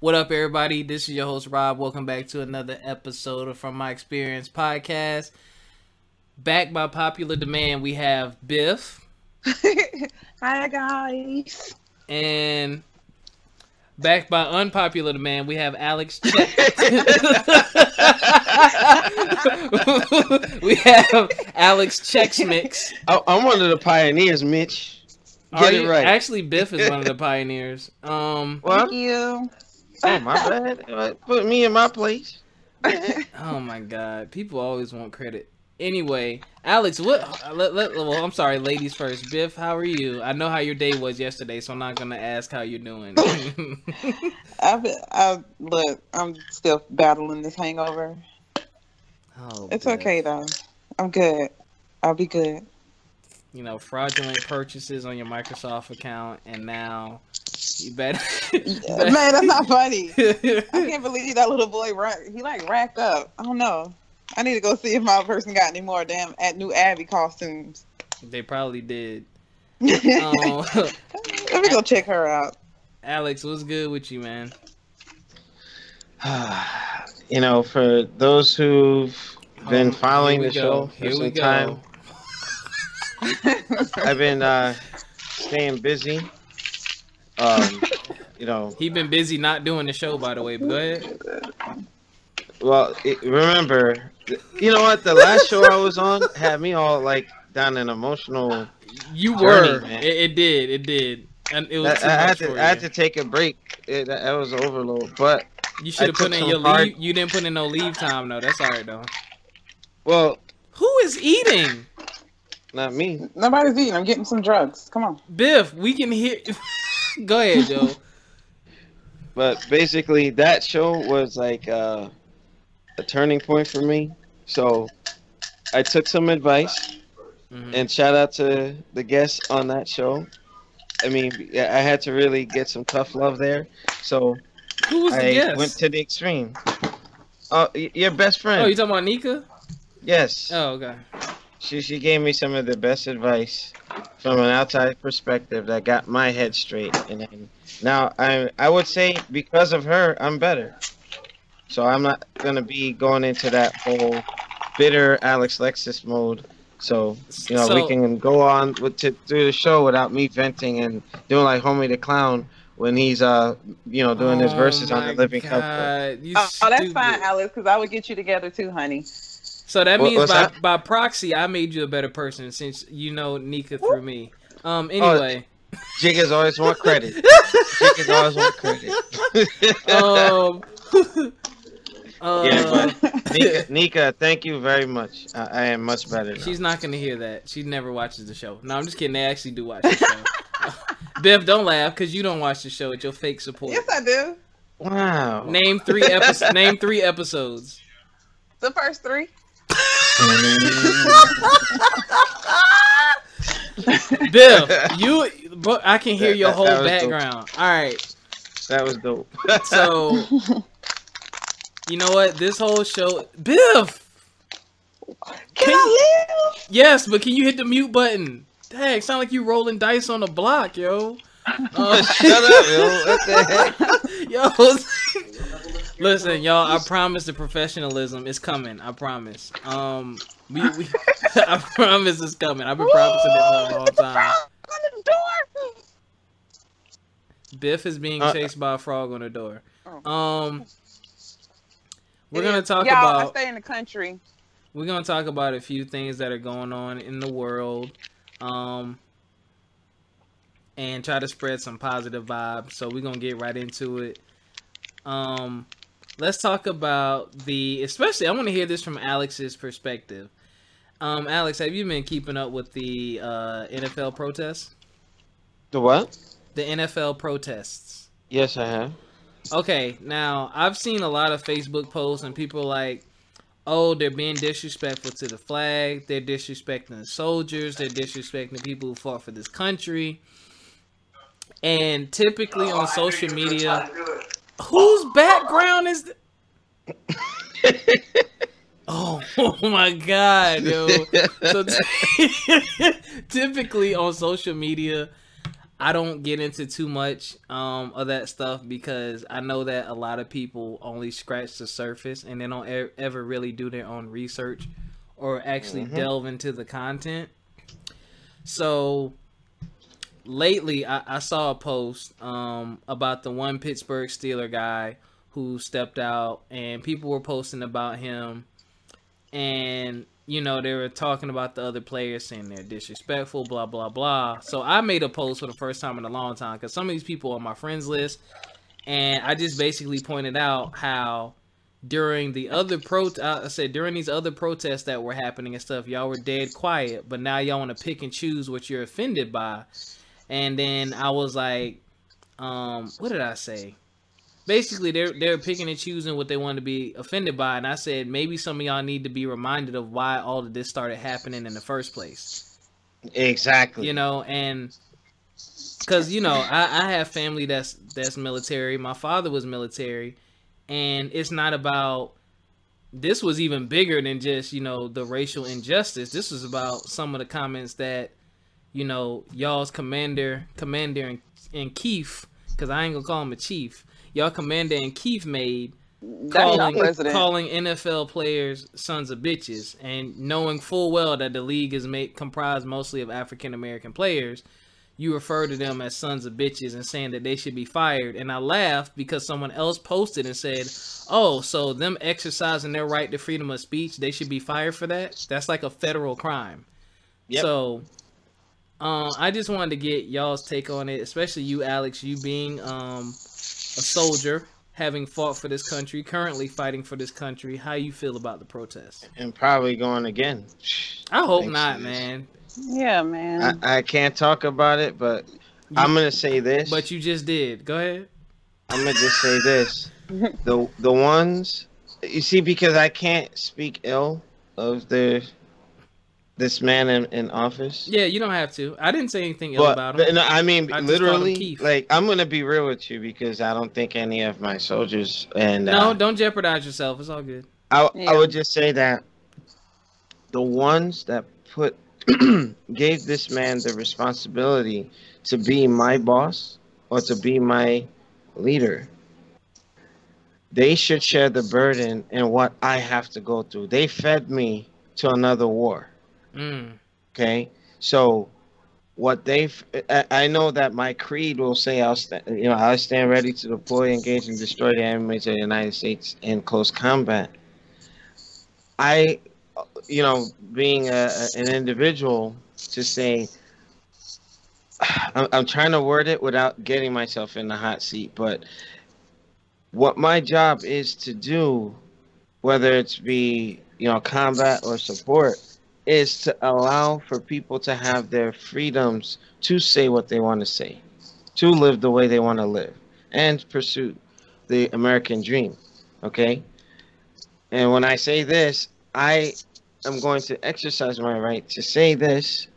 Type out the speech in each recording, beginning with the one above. What up, everybody? This is your host, Rob. Welcome back to another episode of From My Experience Podcast. Back by popular demand, we have Biff. Hi, guys. And back by unpopular demand, we have Alex. We have Alex Chex Mix. I'm one of the pioneers, Mitch. Get it right. Actually, Biff is one of the pioneers. Thank you. Oh, my bad. Put me in my place. Oh, my God. People always want credit. Anyway, Alex, I'm sorry, ladies first. Biff, how are you? I know how your day was yesterday, so I'm not going to ask how you're doing. Look, I'm still battling this hangover. Oh, it's Biff. Okay, though. I'm good. I'll be good. You know, fraudulent purchases on your Microsoft account, and now you better. Man, that's not funny. I can't believe that little boy, he like racked up. I don't know. I need to go see if my person got any more damn new Abby costumes. They probably did. Let me go check her out. Alex, what's good with you, man? You know, for those who've been following the show for some time, I've been staying busy. You know, he's been busy not doing the show, by the way. But go ahead. Well, remember, you know what? The last show I was on had me all like down an emotional. You were. Journey, it did. And it was. I had to take a break. That was an overload. But you should have put in your leave. You didn't put in no leave time though. That's all right though. Well, who is eating? Not me. Nobody's eating. I'm getting some drugs. Come on, Biff. We can hear. Go ahead, Joe. But basically, that show was like. A turning point for me, so I took some advice, and shout out to the guests on that show. I mean, I had to really get some tough love there, so who was the guest? Went to the extreme. Your best friend. Oh, you talking about Nika? Yes. Oh, okay. She gave me some of the best advice from an outside perspective that got my head straight, and now I would say because of her, I'm better. So I'm not going to be going into that whole bitter Alex Lexus mode. So, you know, we can go on through the show without me venting and doing like Homie the Clown when he's, you know, doing his verses on the Living Cup. Oh, that's fine, Alex, because I would get you together too, honey. So that means by proxy, I made you a better person since you know Nika through me. Anyway. Jiggas always want credit. Jiggas always want credit. Yeah, but Nika, thank you very much. I am much better now. She's not going to hear that. She never watches the show. No, I'm just kidding. They actually do watch the show. Biff, don't laugh because you don't watch the show with your fake support. Yes, I do. Wow. Name three episodes. The first three. Biff, I can hear your whole background. Dope. All right. That was dope. So... You know what? This whole show... Biff! Can I live? Yes, but can you hit the mute button? Dang, sound like you rolling dice on the block, yo. Shut up, yo. What the heck? Yo, listen, y'all, I promise the professionalism is coming. I promise. I promise it's coming. I've been promising it for a long time. On the door. Biff is being chased by a frog on the door. We're going to talk about... I stay in the country. We're going to talk about a few things that are going on in the world. And try to spread some positive vibes. So we're going to get right into it. Let's talk about the... Especially, I want to hear this from Alex's perspective. Alex, have you been keeping up with the NFL protests? The what? The NFL protests. Yes, I have. Okay, now, I've seen a lot of Facebook posts and people like, oh, they're being disrespectful to the flag, they're disrespecting the soldiers, they're disrespecting people who fought for this country. And typically on social media, whose background is... oh my God, yo. So typically on social media, I don't get into too much of that stuff because I know that a lot of people only scratch the surface and they don't ever really do their own research or actually delve into the content. So lately I saw a post about the one Pittsburgh Steeler guy who stepped out, and people were posting about him, and you know, they were talking about the other players, saying they're disrespectful, blah, blah, blah. So I made a post for the first time in a long time because some of these people are on my friends list. And I just basically pointed out how during the other during these other protests that were happening and stuff, y'all were dead quiet, but now y'all want to pick and choose what you're offended by. And then I was like, what did I say? Basically, they're picking and choosing what they want to be offended by, and I said maybe some of y'all need to be reminded of why all of this started happening in the first place. Exactly. You know, and because you know I have family that's military. My father was military, and it's not about. This was even bigger than just you know the racial injustice. This was about some of the comments that you know y'all's commander and Keith, because I ain't gonna call him a chief. Y'all commander and Keith made calling NFL players sons of bitches, and knowing full well that the league is comprised mostly of African American players, you refer to them as sons of bitches and saying that they should be fired. And I laughed because someone else posted and said, "Oh, so them exercising their right to freedom of speech, they should be fired for that? That's like a federal crime." Yep. So, I just wanted to get y'all's take on it, especially you, Alex, you being a soldier, having fought for this country, currently fighting for this country. How you feel about the protest? And probably going again. I hope not, man. Yeah, man. I can't talk about it, but I'm going to say this. But you just did. Go ahead. I'm going to just say this. The ones, you see, because I can't speak ill of this man in office. Yeah, you don't have to. I didn't say anything ill about him. No, I mean, I literally, like, I'm going to be real with you because I don't think any of my soldiers. And no, don't jeopardize yourself. It's all good. I would just say that the ones that gave this man the responsibility to be my boss or to be my leader, they should share the burden and what I have to go through. They fed me to another war. Okay, so what I know that my creed will say, I stand ready to deploy, engage, and destroy the enemies of the United States in close combat. I, you know, being an individual, to say, I'm trying to word it without getting myself in the hot seat, but what my job is to do, whether it's be, you know, combat or support, is to allow for people to have their freedoms to say what they want to say, to live the way they want to live, and pursue the American dream, okay? And when I say this, I am going to exercise my right to say this.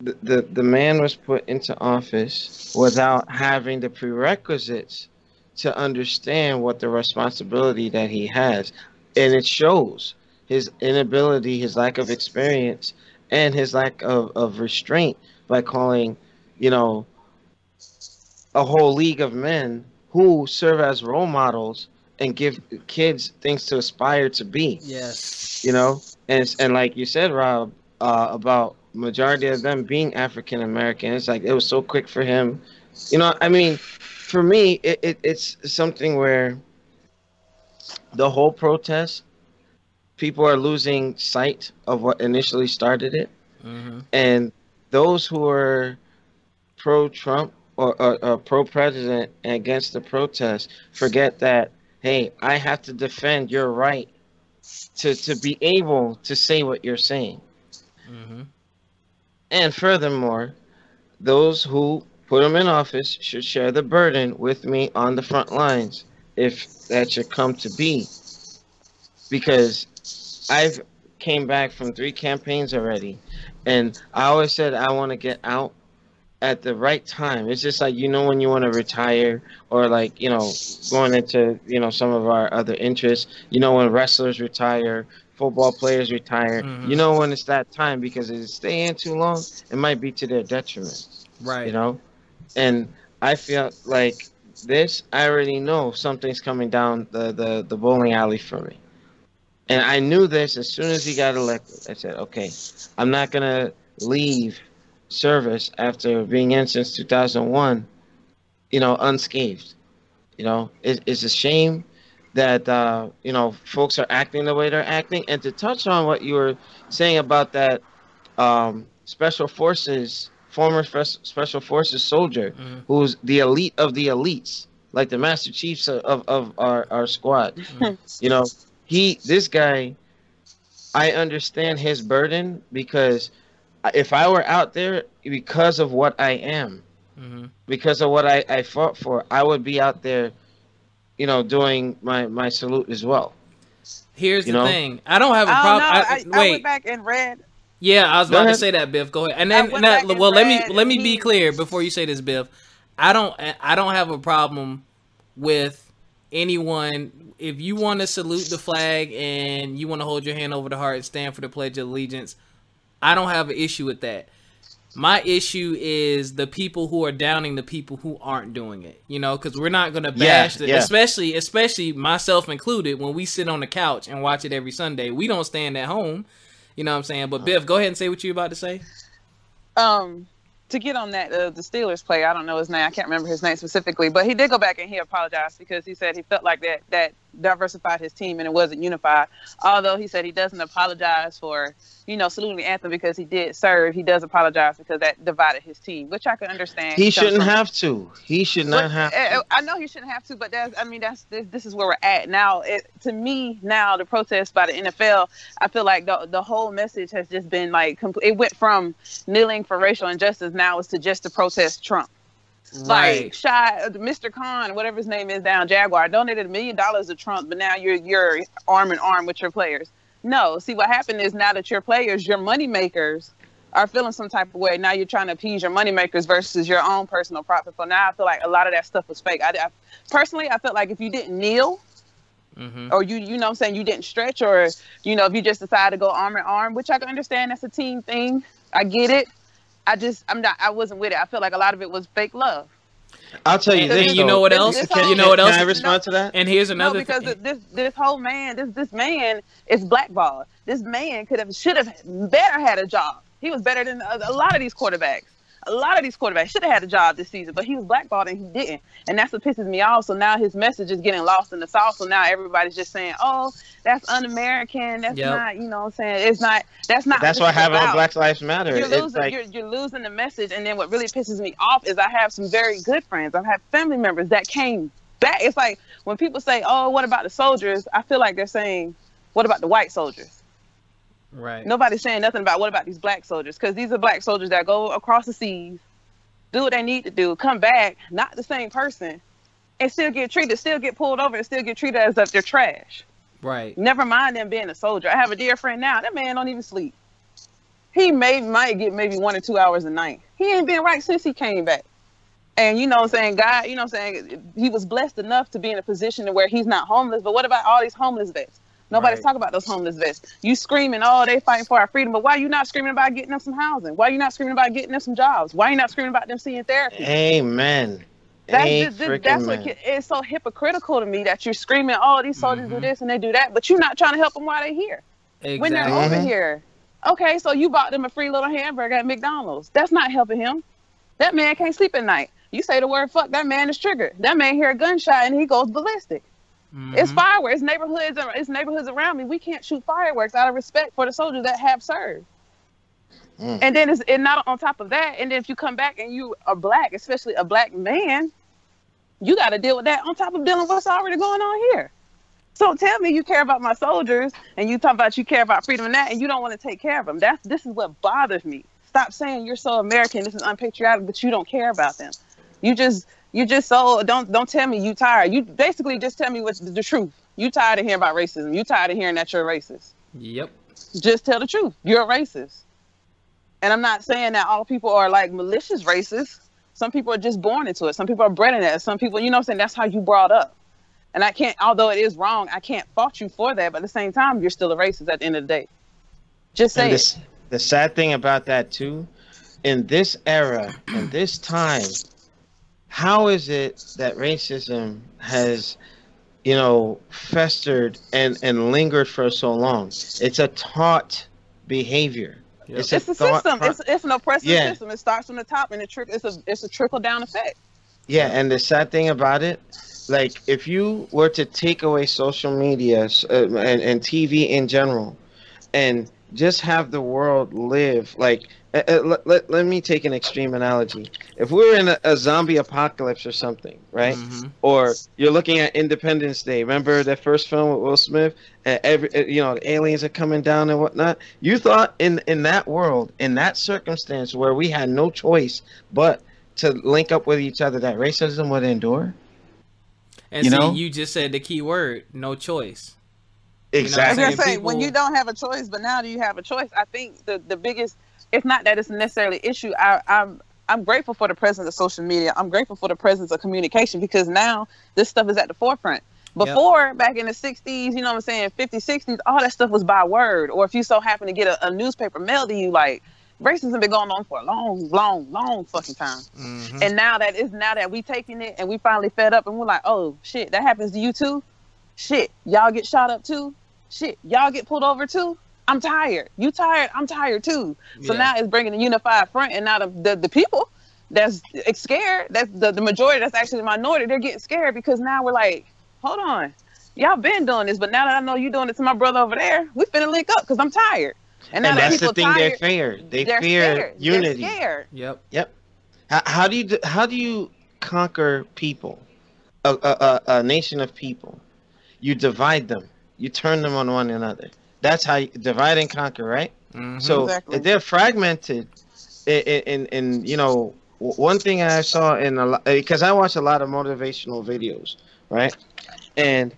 The man was put into office without having the prerequisites to understand what the responsibility that he has, and it shows. His inability, his lack of experience, and his lack of restraint by calling, you know, a whole league of men who serve as role models and give kids things to aspire to be. Yes. You know, and like you said, Rob, about majority of them being African American, it's like it was so quick for him. You know, I mean, for me, it's something where the whole protest, people are losing sight of what initially started it. Mm-hmm. And those who are pro-Trump or pro-president and against the protest forget that, hey, I have to defend your right to be able to say what you're saying. Mm-hmm. And furthermore, those who put him in office should share the burden with me on the front lines if that should come to be. Because I've came back from 3 campaigns already, and I always said I want to get out at the right time. It's just like, you know, when you want to retire, or like, you know, going into, you know, some of our other interests, you know, when wrestlers retire, football players retire, you know, when it's that time, because if they stay in too long, it might be to their detriment. Right. You know? And I feel like this, I already know something's coming down the bowling alley for me. And I knew this as soon as he got elected. I said, okay, I'm not going to leave service after being in since 2001, you know, unscathed. You know, it's a shame that, you know, folks are acting the way they're acting. And to touch on what you were saying about that special forces, former special forces soldier, mm-hmm. who's the elite of the elites, like the Master Chiefs of our squad, mm-hmm. you know, this guy, I understand his burden, because if I were out there, because of what I am, mm-hmm. because of what I fought for, I would be out there, you know, doing my salute as well. Here's the thing. I don't have a problem. I went back and read. Yeah, I was about to say that, Biff. Go ahead. And then, well, let me be clear before you say this, Biff. I don't have a problem with anyone. If you want to salute the flag and you want to hold your hand over the heart and stand for the Pledge of Allegiance, I don't have an issue with that. My issue is the people who are downing the people who aren't doing it, you know, because we're not going to bash especially myself included, when we sit on the couch and watch it every Sunday. We don't stand at home, you know what I'm saying? But Biff, go ahead and say what you're about to say. To get on that, the Steelers player, I don't know his name. I can't remember his name specifically, but he did go back and he apologized, because he said he felt like that diversified his team and it wasn't unified. Although he said he doesn't apologize for, you know, saluting the anthem because he did serve. He does apologize because that divided his team, which I can understand. He shouldn't have to. He should not have to. I know he shouldn't have to, but this is where we're at now. To me, now the protests by the NFL, I feel like the whole message has just been like, it went from kneeling for racial injustice now is to just to protest Trump. Right. Like Mr. Khan, whatever his name is, down Jaguar, donated $1 million to Trump, but now you're arm in arm with your players. No, see what happened is now that your players, your money makers, are feeling some type of way. Now you're trying to appease your money makers versus your own personal profit. So now I feel like a lot of that stuff was fake. I personally felt like if you didn't kneel, mm-hmm. or you know what I'm saying, you didn't stretch, or you know, if you just decide to go arm in arm, which I can understand, that's a team thing. I get it. I wasn't with it. I feel like a lot of it was fake love. I'll tell you this. You know what else? Can I respond to that? And here's another thing. No, because this whole man, this man is blackballed. This man should have better had a job. He was better than a lot of these quarterbacks. A lot of these quarterbacks should have had a job this season, but he was blackballed and he didn't. And that's what pisses me off. So now his message is getting lost in the sauce. So now everybody's just saying, oh, that's un-American. That's not, you know what I'm saying? It's not, that's not. That's why having a Black Lives Matter. You're losing the message. And then what really pisses me off is I have some very good friends. I've had family members that came back. It's like when people say, oh, what about the soldiers? I feel like they're saying, what about the white soldiers? Right. Nobody's saying nothing about what about these black soldiers, because these are black soldiers that go across the seas, do what they need to do, come back, not the same person, and still get treated, still get pulled over, and still get treated as if they're trash. Right. Never mind them being a soldier. I have a dear friend now. That man don't even sleep. He might get maybe 1 or 2 hours a night. He ain't been right since he came back. And you know what I'm saying, God, you know what I'm saying, he was blessed enough to be in a position to where he's not homeless. But what about all these homeless vets? Nobody's talking about those homeless vets. You screaming, oh, they fighting for our freedom, but why are you not screaming about getting them some housing? Why are you not screaming about getting them some jobs? Why are you not screaming about them seeing therapy? Amen. That's what it's so hypocritical to me, that you're screaming, oh, these soldiers mm-hmm. do this and they do that, but you're not trying to help them while they're here. Exactly. When they're mm-hmm. over here. Okay, so you bought them a free little hamburger at McDonald's. That's not helping him. That man can't sleep at night. You say the word fuck, that man is triggered. That man hear a gunshot and he goes ballistic. Mm-hmm. It's fireworks. It's neighborhoods around me. We can't shoot fireworks out of respect for the soldiers that have served. Mm. And then it's not on top of that. And then if you come back and you are black, especially a black man, you got to deal with that on top of dealing with what's already going on here. So tell me you care about my soldiers and you talk about you care about freedom and that, and you don't want to take care of them. This is what bothers me. Stop saying you're so American. This is unpatriotic, but you don't care about them. You just so don't tell me you tired. You basically just tell me what's the truth. You tired of hearing about racism. You tired of hearing that you're racist. Yep. Just tell the truth. You're a racist. And I'm not saying that all people are like malicious racists. Some people are just born into it. Some people are bred in it. Some people, you know what I'm saying, that's how you brought up. And I can't, although it is wrong, I can't fault you for that. But at the same time, you're still a racist at the end of the day. Just say it. The sad thing about that too in this era, in this time, how is it that racism has, you know, festered and lingered for so long? It's a taught behavior. Yep. It's a system. It's an oppressive system. It starts from the top, and it's a trickle down effect. Yeah, and the sad thing about it, like if you were to take away social media and TV in general, and just have the world live like. Let me take an extreme analogy. If we're in a zombie apocalypse or something, right? Mm-hmm. Or you're looking at Independence Day. Remember that first film with Will Smith? The aliens are coming down and whatnot. You thought in that world, in that circumstance where we had no choice but to link up with each other, that racism would endure? And you just said the key word, no choice. Exactly. I was going to say, when you don't have a choice, but now you have a choice, I think the biggest... It's not that it's necessarily an issue. I'm grateful for the presence of social media. I'm grateful for the presence of communication because now this stuff is at the forefront. Before, back in the 60s, you know what I'm saying, 50s, 60s, all that stuff was by word. Or if you so happen to get a newspaper mailed to you, like, racism been going on for a long, long, long fucking time. Mm-hmm. And now that we taking it and we finally fed up and we're like, oh, shit, that happens to you too? Shit, y'all get shot up too? Shit, y'all get pulled over too? I'm tired. You tired? I'm tired too. So now it's bringing a unified front, and now the people that's scared, that's the majority, that's actually the minority, they're getting scared because now we're like, hold on, y'all been doing this, but now that I know you doing it to my brother over there, we finna link up because I'm tired. And now that's the thing, tired, they fear. They fear unity. They're scared. Yep. How do you conquer people, a nation of people? You divide them. You turn them on one another. That's how you divide and conquer, right? Mm-hmm. So if they're fragmented, and you know, one thing I saw because I watch a lot of motivational videos, right? And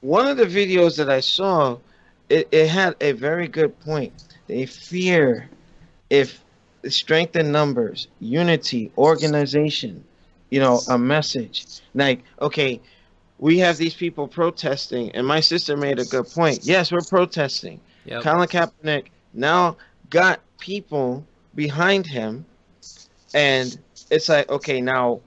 one of the videos that I saw, it had a very good point. They fear if strength in numbers, unity, organization, you know, a message. Like, okay, we have these people protesting, and my sister made a good point. Yes, we're protesting. Yep. Colin Kaepernick now got people behind him, and it's like, okay, now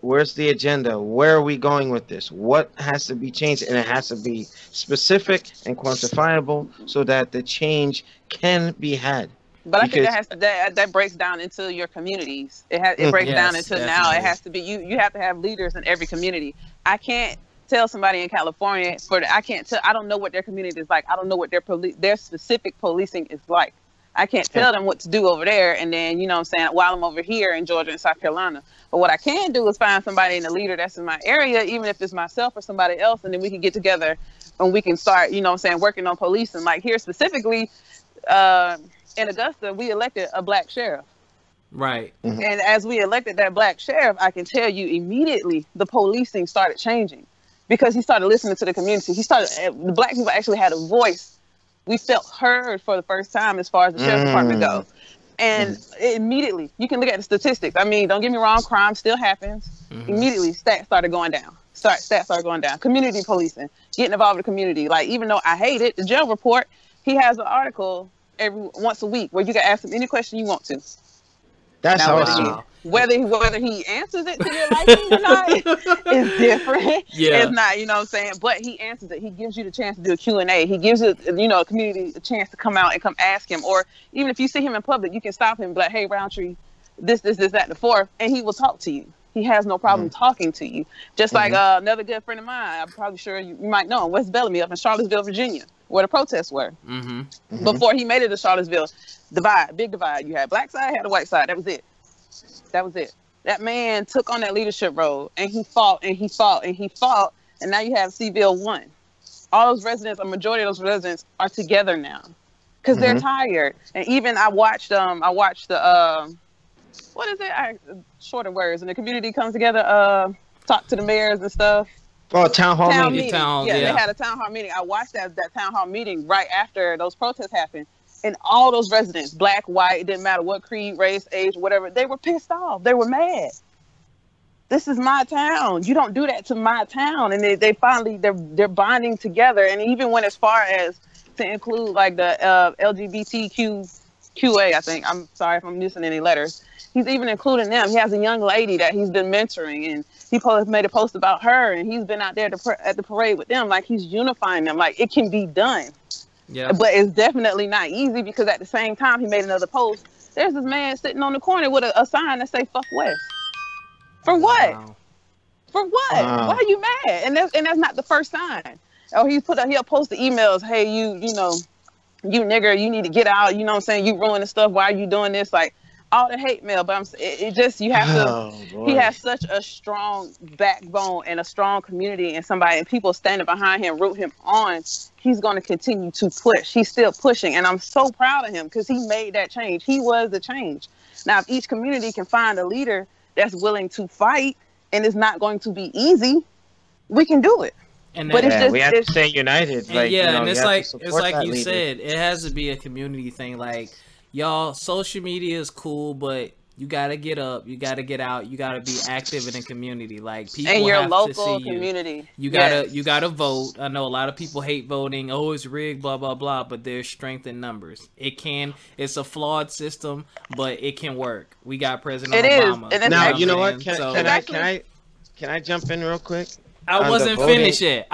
where's the agenda? Where are we going with this? What has to be changed? And it has to be specific and quantifiable so that the change can be had. But I think that breaks down into your communities. It breaks down into definitely. Now. It has to be you have to have leaders in every community. I can't tell somebody in California I don't know what their community is like. I don't know what their specific policing is like. I can't tell them what to do over there. And then, you know what I'm saying, while I'm over here in Georgia and South Carolina. But what I can do is find somebody and a leader that's in my area, even if it's myself or somebody else. And then we can get together and we can start, you know what I'm saying, working on policing. Like here specifically, in Augusta, we elected a black sheriff. Right. Mm-hmm. And as we elected that black sheriff, I can tell you immediately the policing started changing because he started listening to the community. The black people actually had a voice. We felt heard for the first time as far as the sheriff's department goes. And immediately, you can look at the statistics. I mean, don't get me wrong, crime still happens. Mm-hmm. Immediately, stats started going down. Stats started going down. Community policing, getting involved with the community. Like, even though I hate it, the jail report, he has an article once a week where you can ask him any question you want to. That's awesome. Whether he answers it to your liking or not is different. Yeah. It's not, you know what I'm saying? But he answers it. He gives you the chance to do a Q&A. He gives it, you know, a community a chance to come out and come ask him. Or even if you see him in public, you can stop him and be like, hey, Roundtree, this, that, and the fourth. And he will talk to you. He has no problem talking to you. Just like another good friend of mine, I'm probably sure you might know him, West Bellamy up in Charlottesville, Virginia, where the protests were. Mm-hmm. Mm-hmm. Before he made it to Charlottesville, big divide. You had black side, had the white side. That was it. That man took on that leadership role, and he fought, and now you have Seville 1. All those residents, a majority of those residents, are together now because they're tired. And even I watched the what is it? Shorter words. And the community comes together, talk to the mayors and stuff. Oh, town hall meeting. They had a town hall meeting. I watched that town hall meeting right after those protests happened. And all those residents, black, white, it didn't matter what creed, race, age, whatever, they were pissed off. They were mad. This is my town. You don't do that to my town. And they finally, they're bonding together. And even when as far as to include like the LGBTQ QA, I think. I'm sorry if I'm missing any letters. He's even including them. He has a young lady that he's been mentoring, and he made a post about her, and he's been out there at the parade with them. Like, he's unifying them. Like, it can be done. Yeah. But it's definitely not easy, because at the same time, he made another post. There's this man sitting on the corner with a sign that say, fuck West. For what? Wow. For what? Wow. Why are you mad? And that's not the first sign. Or he'll post the emails, hey, you nigger, you need to get out, you know what I'm saying, you ruining stuff, why are you doing this? Like, all the hate mail, but he has such a strong backbone and a strong community and somebody and people standing behind him, root him on. He's going to continue to push. He's still pushing, and I'm so proud of him because he made that change. He was the change. Now, if each community can find a leader that's willing to fight, and it's not going to be easy, we can do it. And then, we have to stay united. Like, and it's like you leader. Said, it has to be a community thing. Like, y'all, social media is cool, but you gotta get up, you gotta get out, you gotta be active in the community. Like, people and your have local to see community. You gotta you gotta vote. I know a lot of people hate voting. Oh, it's rigged, blah blah blah. But there's strength in numbers. It's a flawed system, but it can work. We got President Obama. It is. Now you know what? Can I jump in real quick? I wasn't finished yet.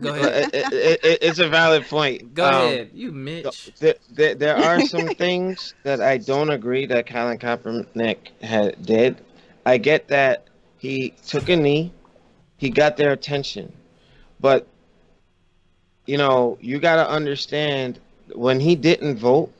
Go ahead. It's a valid point. Go ahead. You Mitch. There are some things that I don't agree that Colin Kaepernick did. I get that he took a knee. He got their attention. But, you got to understand, when he didn't vote,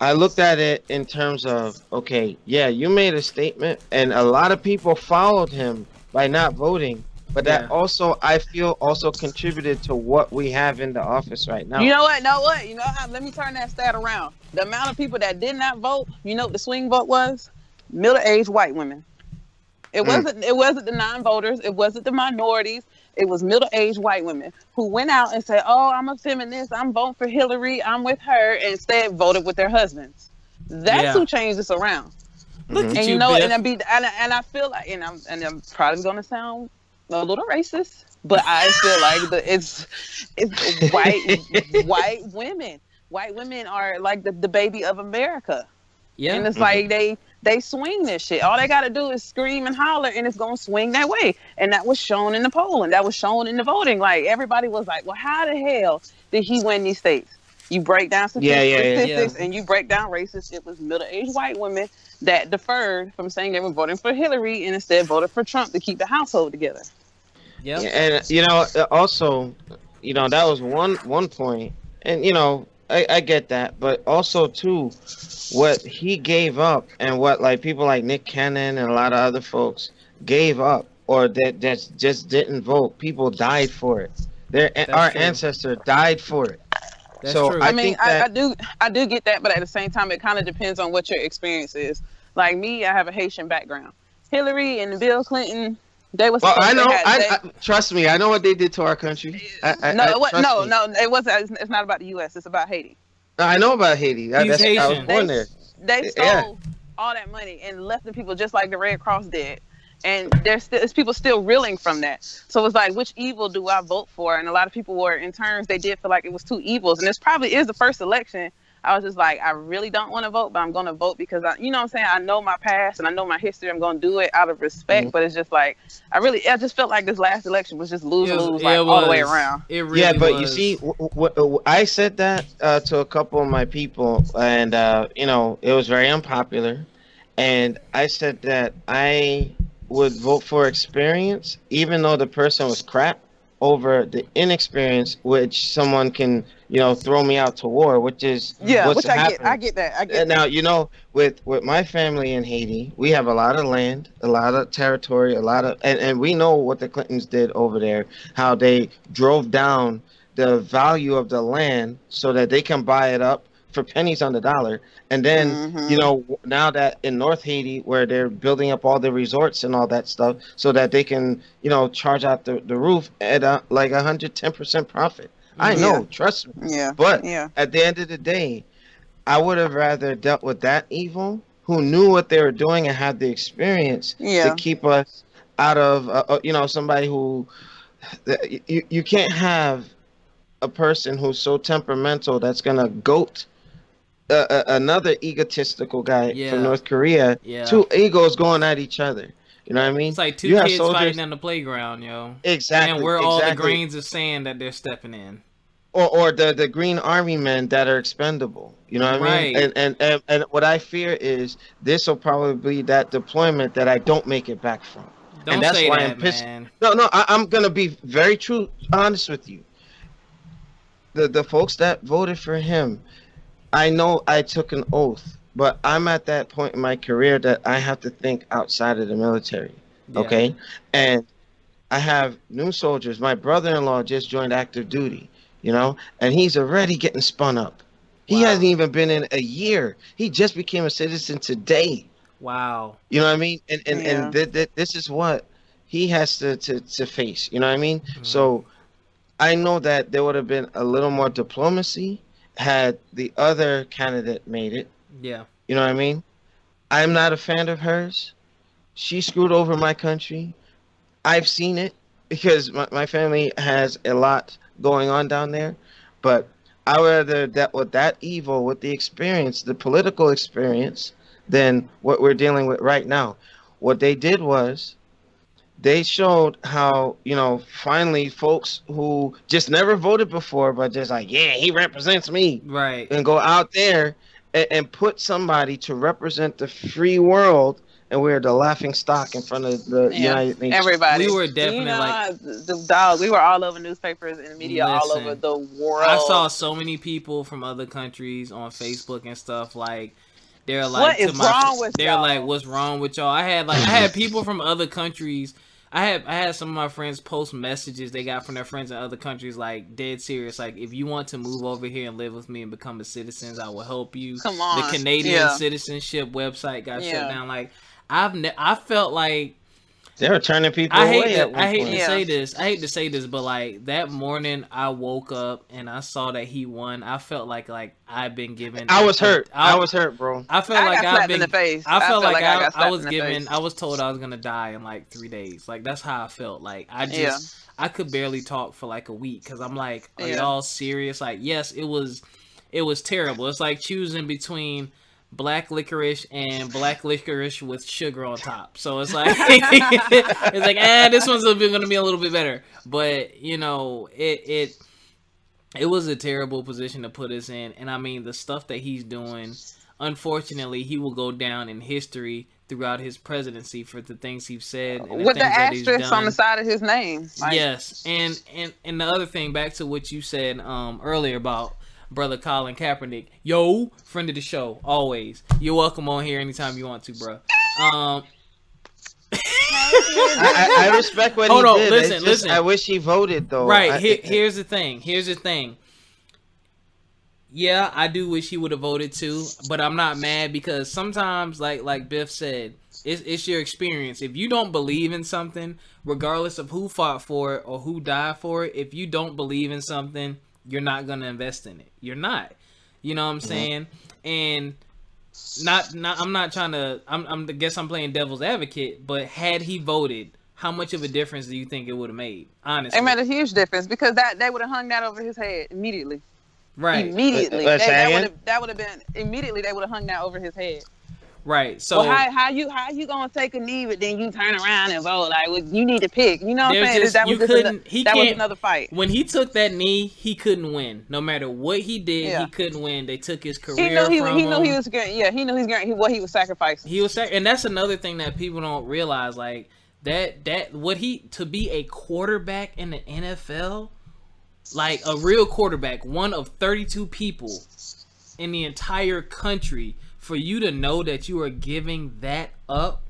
I looked at it in terms of, okay, yeah, you made a statement, and a lot of people followed him by not voting, but that also, I feel, also contributed to what we have in the office right now. You know how? Let me turn that stat around. The amount of people that did not vote, you know what the swing vote was? Middle-aged white women. It wasn't the non-voters. It wasn't the minorities. It was middle-aged white women who went out and said, oh, I'm a feminist. I'm voting for Hillary. I'm with her. And instead voted with their husbands. That's who changed this around. Look at I feel like, and I'm probably gonna sound a little racist, but I feel like it's white women. White women are like the baby of America. Yeah, and it's like they swing this shit. All they gotta do is scream and holler, and it's gonna swing that way. And that was shown in the polling. That was shown in the voting. Like, everybody was like, well, how the hell did he win these states? You break down statistics and you break down racist. It was middle-aged white women that deferred from saying they were voting for Hillary and instead voted for Trump to keep the household together. Yep. Yeah, and, also, that was one point. And, I get that. But also, too, what he gave up and what, like, people like Nick Cannon and a lot of other folks gave up or that just didn't vote, people died for it. Our ancestor died for it. That's so true. I do get that, but at the same time, it kind of depends on what your experience is. Like me, I have a Haitian background. Hillary and Bill Clinton, they were. Well, I know. Trust me, I know what they did to our country. It wasn't. It's not about the U.S. It's about Haiti. No, I know about Haiti. That's Haitian. I was born there. They stole all that money and left the people just like the Red Cross did. And there's people still reeling from that. So it's like, which evil do I vote for? And a lot of people were, in turns, they did feel like it was two evils. And this probably is the first election. I was just like, I really don't want to vote, but I'm going to vote because, I know my past and I know my history. I'm going to do it out of respect. Mm-hmm. But it's just like, I just felt like this last election was just lose-lose all the way around. It really was. You see, I said that to a couple of my people and, it was very unpopular. And I said that I would vote for experience, even though the person was crap, over the inexperience, which someone can, throw me out to war, which is what's happening. I get that. Now, with my family in Haiti, we have a lot of land, a lot of territory, and we know what the Clintons did over there, how they drove down the value of the land so that they can buy it up for pennies on the dollar. And then now that in North Haiti, where they're building up all the resorts and all that stuff so that they can charge out the roof at like 110% profit. I know, trust me. At the end of the day, I would have rather dealt with that evil who knew what they were doing and had the experience to keep us out of somebody who you can't have a person who's so temperamental that's gonna goat another egotistical guy from North Korea. Yeah. Two egos going at each other. You know what I mean? It's like two kids fighting on the playground, yo. Exactly. And we're all the grains of sand that they're stepping in. Or the green army men that are expendable. You know what I mean? And what I fear is this will probably be that deployment that I don't make it back from. Don't and that's say why that, I'm pissed. Man. No, I'm going to be very honest with you. The folks that voted for him, I know I took an oath, but I'm at that point in my career that I have to think outside of the military. Yeah. Okay? And I have new soldiers. My brother-in-law just joined active duty. You know, and he's already getting spun up. He hasn't even been in a year. He just became a citizen today. Wow. You know what I mean? And this is what he has to face. You know what I mean? Mm-hmm. So I know that there would have been a little more diplomacy had the other candidate made it. Yeah. You know what I mean? I'm not a fan of hers. She screwed over my country. I've seen it because my family has a lot going on down there, but I would rather deal with that evil, with the experience, the political experience, than what we're dealing with right now. What they did was they showed how, you know, finally folks who just never voted before, but just like, yeah, he represents me, right? And go out there and put somebody to represent the free world. And we were the laughing stock in front of the United Nations. Everybody. We were definitely we were all over newspapers and media all over the world. I saw so many people from other countries on Facebook and stuff like they're like, what's wrong with y'all? I had people from other countries. I had some of my friends post messages they got from their friends in other countries, like dead serious. Like, if you want to move over here and live with me and become a citizen, I will help you. Come on. The Canadian citizenship website got shut down. Like, I felt like they were turning people away. I hate to say this, but like that morning I woke up and I saw that he won. I felt like I've been given. I was hurt, bro. I was told I was gonna die in like 3 days. Like that's how I felt. Like I just I could barely talk for like a week because I'm like, are y'all serious? Like yes, it was terrible. It's like choosing between black licorice with sugar on top, so it's like it's like this one's gonna be a little bit better, but you know it was a terrible position to put us in. And I mean the stuff that he's doing, unfortunately he will go down in history throughout his presidency for the things he's said and with the asterisk on the side of his name. And the other thing, back to what you said earlier about brother Colin Kaepernick, yo, friend of the show, always. You're welcome on here anytime you want to, bro. I respect what he did. Listen. I wish he voted though. Right. Here's the thing. Yeah, I do wish he would have voted too, but I'm not mad because sometimes, like Biff said, it's your experience. If you don't believe in something, regardless of who fought for it or who died for it, if you don't believe in something, you're not going to invest in it. You're not. You know what I'm saying? And I'm not trying to, I guess I'm playing devil's advocate, but had he voted, how much of a difference do you think it would have made? Honestly. It made a huge difference because they would have hung that over his head immediately. Right. Immediately. They would have hung that over his head. Right. So well, how you gonna take a knee, but then you turn around and vote? Like, well, you need to pick. You know what I'm saying? That was another fight. When he took that knee, he couldn't win. No matter what he did, he couldn't win. They took his career. He knew he was sacrificing. And that's another thing that people don't realize. Like to be a quarterback in the NFL, like a real quarterback, one of 32 people in the entire country. For you to know that you are giving that up,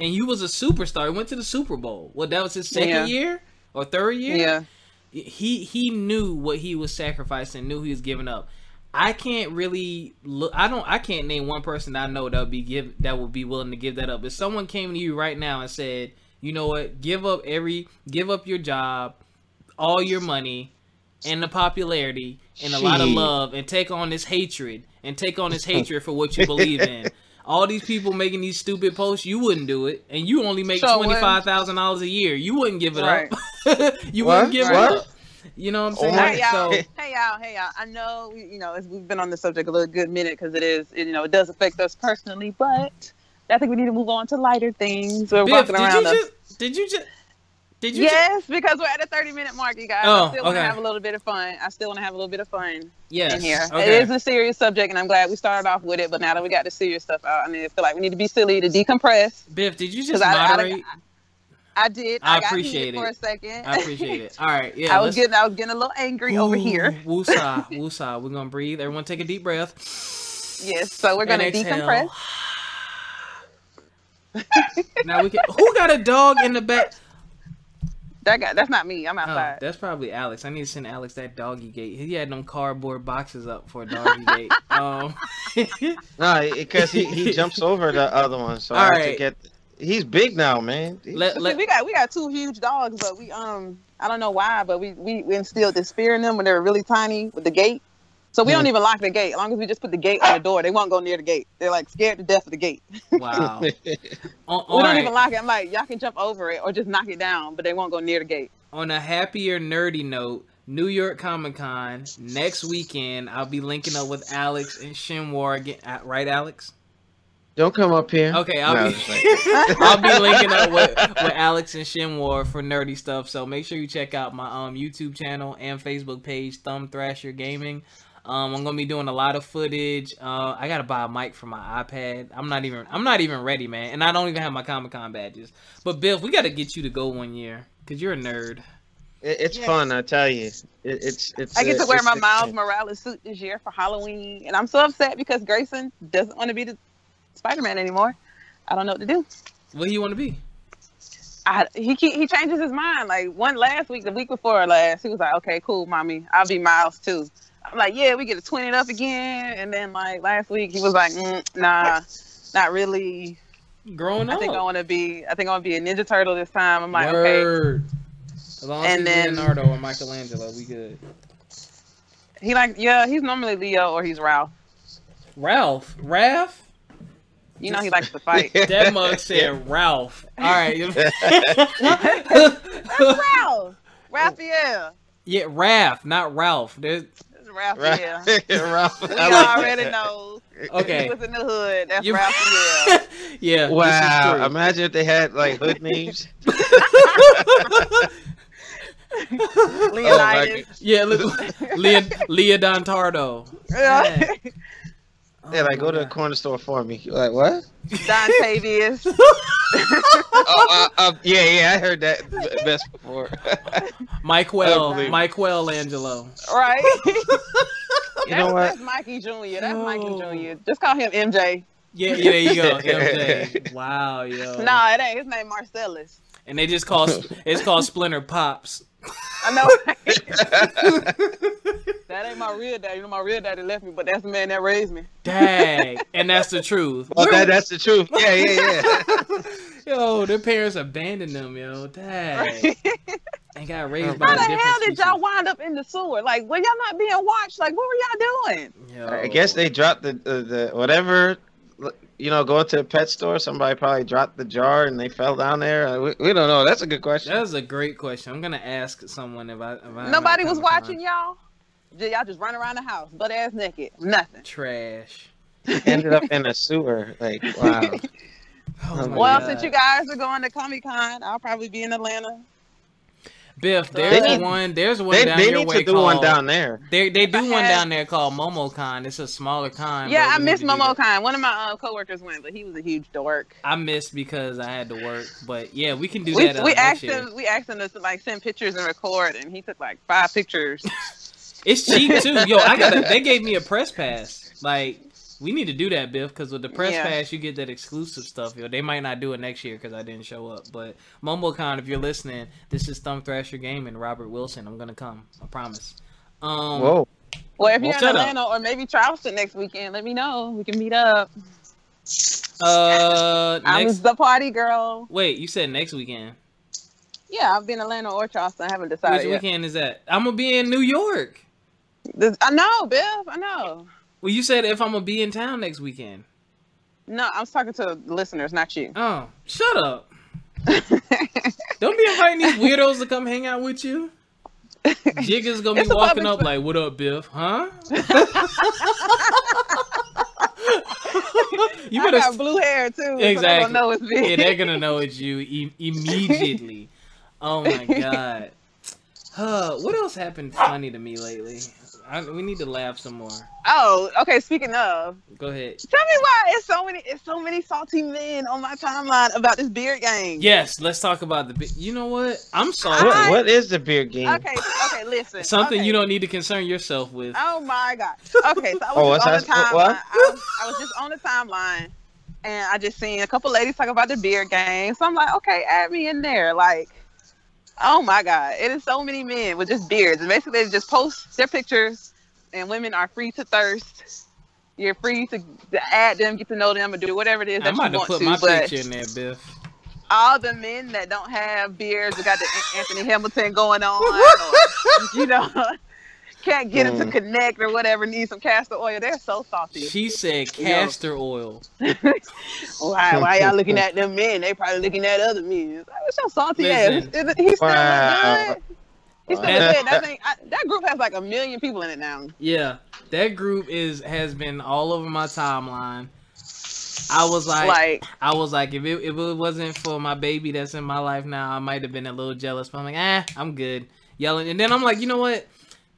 and you was a superstar. He went to the Super Bowl. Well, that was his second year or third year. Yeah, he knew what he was sacrificing, knew he was giving up. I can't really look. I can't name one person I know that would be willing to give that up. If someone came to you right now and said, you know what, give up your job, all your money, and the popularity, and a lot of love, and take on this hatred for what you believe in. All these people making these stupid posts, you wouldn't do it. And you only make $25,000 a year. You wouldn't give it up. You wouldn't give it up. You know what I'm saying? Hey, y'all. So, hey, y'all. I know, you know, we've been on the subject a little good minute because it is, you know, it does affect us personally, but I think we need to move on to lighter things. We're walking around. Did you Yes, because we're at a 30-minute mark, you guys. Oh, I still want to have a little bit of fun. Yes, in here. Okay. It is a serious subject, and I'm glad we started off with it, but now that we got the serious stuff out, I mean, I feel like we need to be silly to decompress. Biff, did you just moderate? I did. I appreciate it for a second. I appreciate it. All right. Yeah. I was getting a little angry over here. Woosah, woosah. We're gonna breathe. Everyone, take a deep breath. Yes. So we're gonna decompress. Now we can. Who got a dog in the back? That's not me. I'm outside. Oh, that's probably Alex. I need to send Alex that doggy gate. He had them cardboard boxes up for a doggy gate. No, because he jumps over the other one. So I have to get. He's big now, man. We got two huge dogs, but we I don't know why, but we instilled this fear in them when they were really tiny with the gate. So we don't even lock the gate. As long as we just put the gate on the door, they won't go near the gate. They're like scared to death of the gate. Wow. We don't even lock it. I'm like, y'all can jump over it or just knock it down, but they won't go near the gate. On a happier nerdy note, New York Comic Con next weekend. I'll be linking up with Alex and Shinwar again. Right, Alex? Don't come up here. Okay, I'll be linking up with Alex and Shinwar for nerdy stuff. So make sure you check out my YouTube channel and Facebook page, Thumb Thrasher Gaming. I'm gonna be doing a lot of footage. I gotta buy a mic for my iPad. I'm not even ready, man. And I don't even have my Comic-Con badges. But Biff, we gotta get you to go one year because you're a nerd. It's fun, I tell you. I get to wear my Miles Morales suit this year for Halloween, and I'm so upset because Grayson doesn't want to be the Spider-Man anymore. I don't know what to do. What do you want to be? He changes his mind. Like the week before last, he was like, "Okay, cool, mommy, I'll be Miles too." I'm like, "Yeah, we get to twin it up again." And then like last week, he was like, "Nah, not really." Growing up, I think I want to be a Ninja Turtle this time. I'm like, Word. Okay. As long as he's Leonardo or Michelangelo, we good. He's normally Leo or he's Ralph. Ralph. You know he likes to fight. That mug said Ralph. All right. That's Ralph. Raphael. Yeah, Raph, not Ralph. It's Raphael. Ralph. We already know. Okay. He was in the hood. That's Raphael. Yeah. Wow. Imagine if they had like hood names. Leonidas. Oh, yeah, Leon Tardo. Yeah. They're like, go to the corner store for me. You're like, what? Don Tavius. Yeah, I heard that best before. Mike Well Angelo. Right? That's Mikey Jr. Just call him MJ. Yeah, there you go, MJ. Wow, yo. Nah, it ain't. His name Marcellus. And they just called Splinter Pops. I know. That ain't my real daddy. You know, my real daddy left me, but that's the man that raised me. Dang. And that's the truth. Oh, that's the truth. Yeah. Yo, their parents abandoned them, yo. Dang. They got raised by How the hell did y'all wind up in the sewer? Like, were y'all not being watched? Like, what were y'all doing? Yo. I guess they dropped the whatever. You know, going to a pet store, somebody probably dropped the jar and they fell down there. We don't know. That's a good question. That is a great question. I'm gonna ask someone if I nobody was watching y'all. Y'all just run around the house, butt ass naked, nothing. Trash. Ended up in a sewer. Like, wow. Well, since you guys are going to Comic-Con, I'll probably be in Atlanta. Biff, there's one down there. They do one down there called MomoCon. It's a smaller con. Yeah, I miss MomoCon. One of my coworkers went, but he was a huge dork. I missed because I had to work. But yeah, we can do that. We asked him to like send pictures and record, and he took like 5 pictures. It's cheap too, yo. They gave me a press pass. Like, we need to do that, Biff, because with the press pass, you get that exclusive stuff. Yo, they might not do it next year because I didn't show up. But MumboCon, if you're listening, this is Thumb Thrasher Gaming, Robert Wilson. I'm gonna come, I promise. Whoa. Well, if you're in Atlanta or maybe Charleston next weekend, let me know. We can meet up. I'm the party girl. Wait, you said next weekend? Yeah, I've been in Atlanta or Charleston. I haven't decided yet. Which weekend is that? I'm gonna be in New York. I know, Biff. I know. Well, you said if I'm going to be in town next weekend. No, I was talking to listeners, not you. Oh, shut up. Don't be inviting these weirdos to come hang out with you. Jigga's gonna be walking up like, "What up, Biff? Huh?" You better got blue hair too. Exactly. So know it's me. Yeah, they're gonna know it's you immediately. Oh my god. What else happened funny to me lately? We need to laugh some more. Oh, okay. Speaking of, go ahead. Tell me why it's so many salty men on my timeline about this beard game. Yes, let's talk about the beard. You know what? I'm sorry. What is the beard game? Okay, listen. Something you don't need to concern yourself with. Oh my god. Okay, so I was just on the timeline, and I just seen a couple ladies talk about the beard game. So I'm like, okay, add me in there, like. Oh my god, it is so many men with just beards. And basically they just post their pictures and women are free to thirst. You're free to add them, get to know them, or do whatever it is that you want to. I'm about to put my picture in there, Biff. All the men that don't have beards, we got the Anthony Hamilton going on, or, you know, can't get them to connect or whatever, need some castor oil. They're so salty. She said castor oil. Why y'all looking at them men? They probably looking at other men. What's your salty ass? He's still good. He's still good. That group has like 1 million people in it now. Yeah. That group has been all over my timeline. I was like, if it wasn't for my baby that's in my life now, I might have been a little jealous, but I'm like, I'm good. Yelling. And then I'm like, you know what?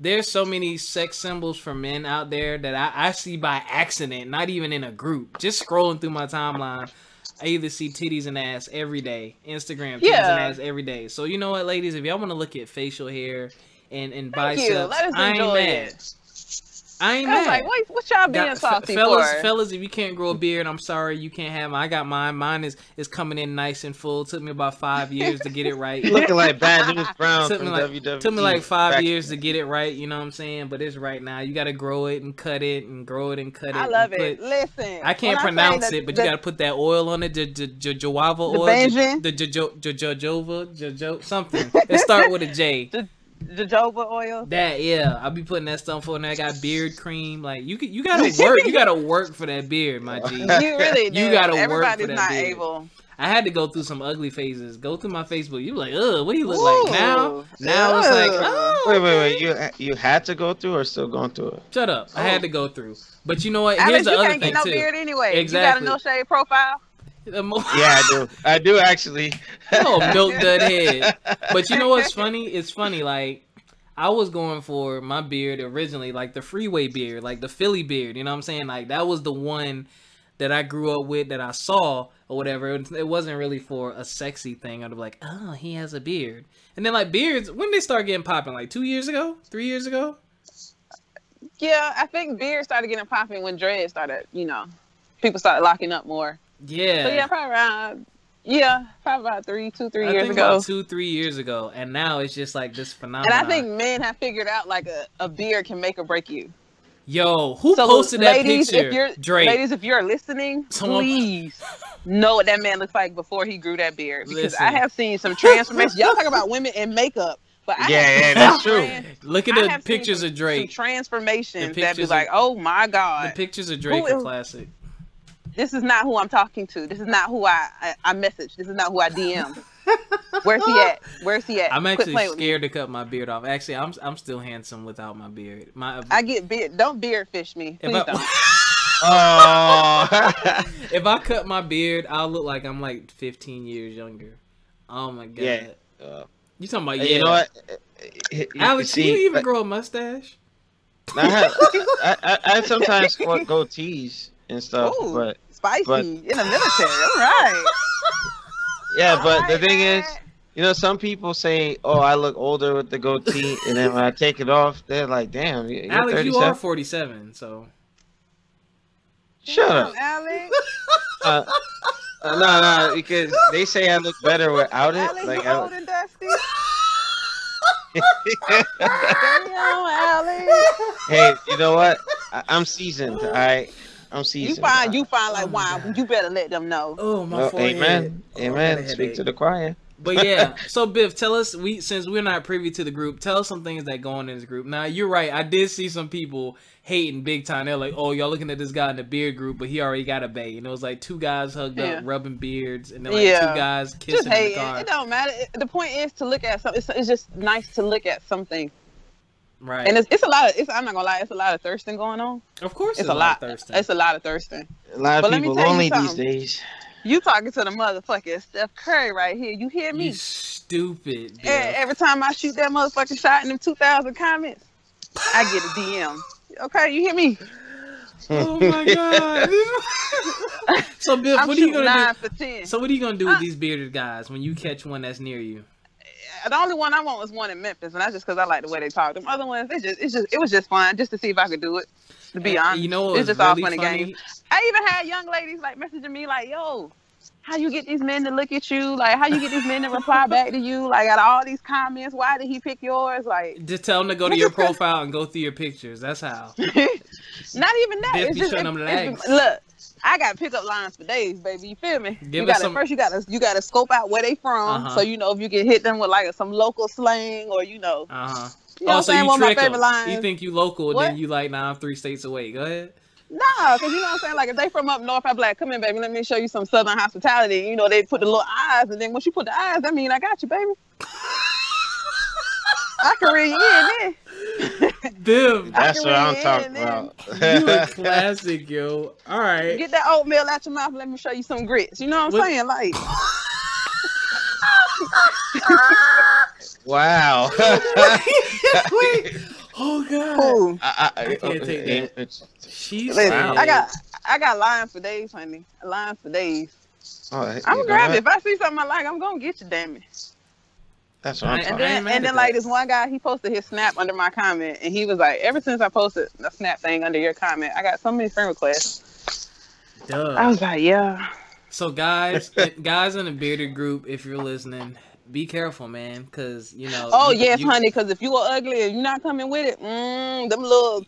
There's so many sex symbols for men out there that I see by accident, not even in a group. Just scrolling through my timeline, I either see titties and ass every day. Instagram, titties and ass every day. So you know what, ladies? If y'all want to look at facial hair and biceps, I ain't mad. I was like, what y'all being salty for? Fellas, if you can't grow a beard, I'm sorry, you can't have mine. I got mine. Mine is coming in nice and full. Took me about 5 years to get it right. Looking like Bad News Brown from WWE. Took me like 5 years to get it right, you know what I'm saying? But it's right now. You got to grow it and cut it and grow it and cut it. I love it. Listen. I can't pronounce it, but you got to put that oil on it. The Jojava oil. The Jojova. Something. Let's start with a J. Jojoba oil. That I'll be putting that stuff on there. I got beard cream. Like you gotta work. You gotta work for that beard, my G. You really do. You gotta work for that not beard. Able. I had to go through some ugly phases. Go through my Facebook. You were like, what do you look like now? Now it's like, wait. You had to go through or still going through it? Shut up. I had to go through. But you know what? Here's the other thing too. You can't get no beard anyway. Exactly. You got a no shade profile. Yeah, I do actually. Oh, milk dud head. But you know what's funny? It's funny. Like I was going for my beard originally, like the freeway beard, like the Philly beard. You know what I'm saying? Like that was the one that I grew up with that I saw or whatever. It wasn't really for a sexy thing. I'd be like, oh, he has a beard. And then like beards, when did they start getting popping? Like 2 years ago, 3 years ago. Yeah, I think beards started getting popping when dreads started. You know, people started locking up more. Yeah. So probably about two, 3 years ago. And now it's just like this phenomenon. And I think men have figured out like a beard can make or break you. Yo, who posted that picture? Drake. Ladies, if you're listening, please know what that man looks like before he grew that beard. Because I have seen some transformation. Y'all talk about women in makeup. But that's true. Look at the pictures of Drake. Some transformations that be like, oh my God. The pictures of Drake are classic. This is not who I'm talking to. This is not who I message. This is not who I DM. Where's he at? I'm actually scared to cut my beard off. Actually, I'm still handsome without my beard. I get beard. Don't beard fish me. Please don't. If I cut my beard, I'll look like I'm like 15 years younger. Oh my god. Yeah. You talking about you know what? Alex, can you even grow a mustache? I sometimes sport goatees. And stuff, ooh, but spicy in the military. All right. Yeah, but the thing is, you know, some people say, "Oh, I look older with the goatee," and then when I take it off, they're like, "Damn, you're Alex, 37? You are 47." So shut up, Alex. No, because they say I look better without it. Alex, like you're old and dusty. Alex. Hey, you know what? I'm seasoned. All right. I'm seasoned. You find like why you better let them know. Oh my forehead. Amen. Speak to the choir. But yeah, so Biff, tell us since we're not privy to the group, tell us some things that go on in this group. Now you're right. I did see some people hating big time. They're like, "Oh, y'all looking at this guy in the beard group, but he already got a bae." And it was like two guys hugged up, rubbing beards, and then like two guys kissing in the car. It don't matter. The point is to look at something. It's just nice to look at something. Right. And it's a lot of, I'm not gonna lie, it's a lot of thirsting going on. Of course it's a lot of thirsting. It's a lot of thirsting. A lot of people lonely these days. You talking to the motherfucking Steph Curry right here. You hear me? You stupid. Bro. Every time I shoot that motherfucking shot in them 2,000 comments, I get a DM. Okay, you hear me? Oh my god. So Bill, what are you gonna do? So what are you gonna do with these bearded guys when you catch one that's near you? The only one I want was one in Memphis, and that's just because I like the way they talk. Them other ones, it was just fun, just to see if I could do it. To be honest, you know, it's just really all funny games. I even had young ladies like messaging me like, "Yo, how you get these men to look at you? Like, how you get these men to reply back to you? Like, out of all these comments, why did he pick yours? Like, just tell them to go to your profile and go through your pictures. That's how." Not even that. It's just, look, I got pickup lines for days, baby. You feel me? First, you gotta scope out where they from, so you know if you can hit them with like some local slang or you know. Uh-huh. You know so you trick them. You think you local, then you like, nah, I'm 3 states away. Go ahead. Nah, because you know what I'm saying? Like, if they from up north, I'm like, come in, baby, let me show you some Southern hospitality. You know, they put the little eyes, and then once you put the eyes, that mean I got you, baby. I can read you in there. Dude, that's what I'm talking about. You a classic, yo. All right. Get that oatmeal out your mouth and let me show you some grits. You know what I'm saying? Like... Wow. Wait. Oh god. I can't take that. She's wow. I got lines for days, honey. Lines for days. Oh, I'm grabbing. If I see something I like, I'm gonna get you, damn it. That's what I'm talking about. And then like this one guy, he posted his snap under my comment and he was like, ever since I posted the snap thing under your comment, I got so many friend requests. Duh. I was like, yeah. So guys in the bearded group, if you're listening, be careful, man, because, you know... Oh, yes, honey, because if you are ugly and you're not coming with it, them little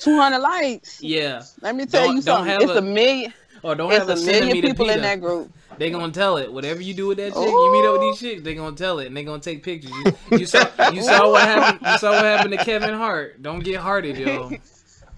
200 likes. Yeah. Let me tell you something. It's a million. Or don't have a million people in that group. They gonna tell it. Whatever you do with that chick, you meet up with these chicks, they gonna tell it, and they gonna take pictures. You saw what happened. You saw what happened to Kevin Hart. Don't get hearted, yo.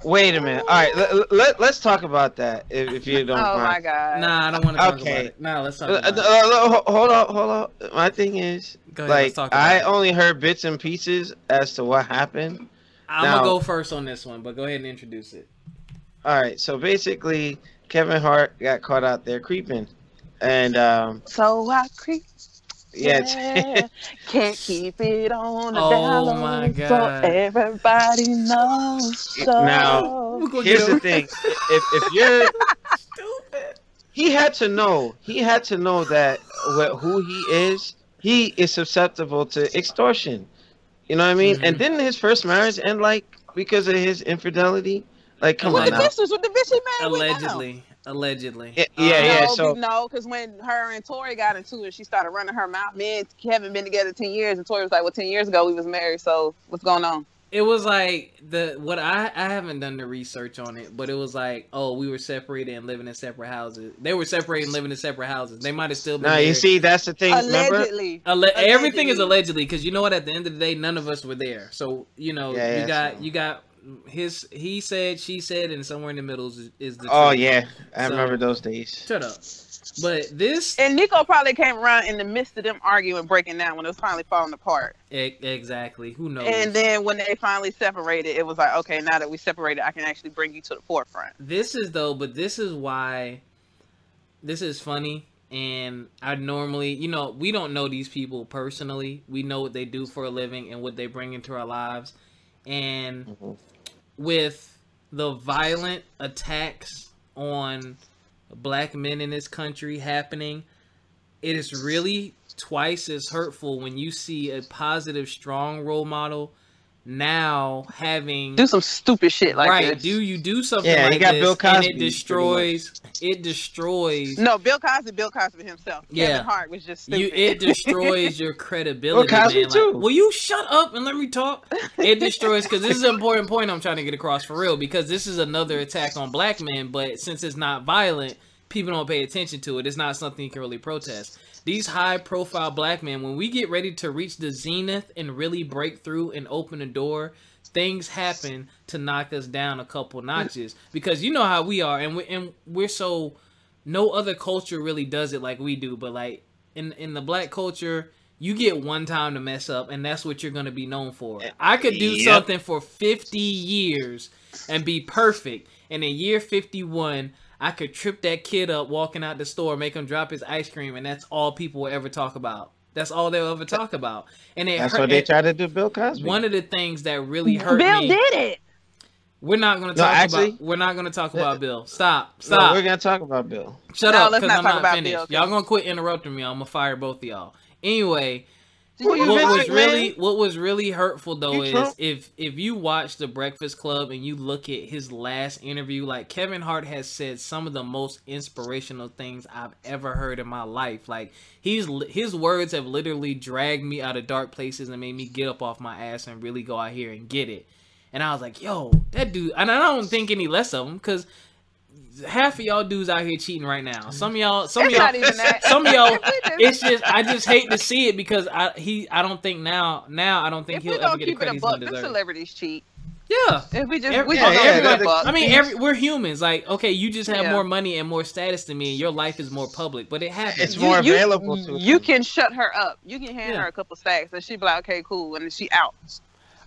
Wait a minute. All right, let's talk about that if you don't mind. Oh my god. Nah, I don't want to talk about it. Nah, let's talk about it. Hold on. My thing is, like, I only heard bits and pieces as to what happened. I'm gonna go first on this one, but go ahead and introduce it. All right. So basically, Kevin Hart got caught out there creeping, and so I creep. Yeah. Can't keep it on the down low, my God. So everybody knows. So. Now, here's the thing. If you're stupid, he had to know that who he is susceptible to extortion. You know what I mean? Mm-hmm. And didn't his first marriage end because of his infidelity? Like, come on. With the bitch he married allegedly. Allegedly. Yeah. So no, because when her and Tori got into it, she started running her mouth. Me and Kevin been together 10 years, and Tori was like, "Well, 10 years ago we was married, so what's going on?" It was like I haven't done the research on it, but it was like, oh, we were separated and living in separate houses. They were separated and living in separate houses. They might have still been. No, you see, that's the thing. Allegedly, everything is allegedly, because you know what? At the end of the day, none of us were there. So you know, you got. He said, she said, and somewhere in the middle is the truth. Oh yeah, I remember those days. Shut up. But this and Nico probably came around in the midst of them arguing, breaking down when it was finally falling apart. Exactly. Who knows? And then when they finally separated, it was like, okay, now that we separated, I can actually bring you to the forefront. This is why this is funny. And I normally, you know, we don't know these people personally. We know what they do for a living and what they bring into our lives. And mm-hmm. with the violent attacks on black men in this country happening, it is really twice as hurtful when you see a positive, strong role model now having... Do some stupid shit like right, this. Do you do something like this, Bill Cosby, and it destroys... No, Bill Cosby himself. Yeah. Kevin Hart was just stupid. It destroys your credibility, Bill Cosby man. Too. Like, will you shut up and let me talk? It destroys... Because this is an important point I'm trying to get across for real, because this is another attack on black men, but since it's not violent, people don't pay attention to it. It's not something you can really protest. These high-profile black men, when we get ready to reach the zenith and really break through and open the door, things happen to knock us down a couple notches. Because you know how we are, and we're so... No other culture really does it like we do, but like in the black culture, you get one time to mess up, and that's what you're going to be known for. I could do something for 50 years and be perfect, and in year 51, I could trip that kid up walking out the store, make him drop his ice cream, and that's all people will ever talk about. That's all they'll ever talk about. And that's what they try to do, Bill Cosby. One of the things that really hurt me. Bill did it. We're not going to talk about. We're not going to talk about Bill. Stop. No, we're going to talk about Bill. Shut up. Let's not talk about finished. Bill. Y'all going to quit interrupting me. I'm going to fire both of y'all. Anyway, what was really hurtful though is if you watch The Breakfast Club and you look at his last interview, like Kevin Hart has said some of the most inspirational things I've ever heard in my life. Like his words have literally dragged me out of dark places and made me get up off my ass and really go out here and get it. And I was like, yo, that dude, and I don't think any less of him because half of y'all dudes out here cheating right now. Some of y'all. It's just I just hate to see it because I don't think he'll ever get the credit he's gonna deserve. Celebrities cheat. Yeah. We're humans. Like, okay, you just have more money and more status than me, and your life is more public, but it happens. It's more available to us. You can shut her up. You can hand her a couple stacks, and she be like, okay, cool, and then she out.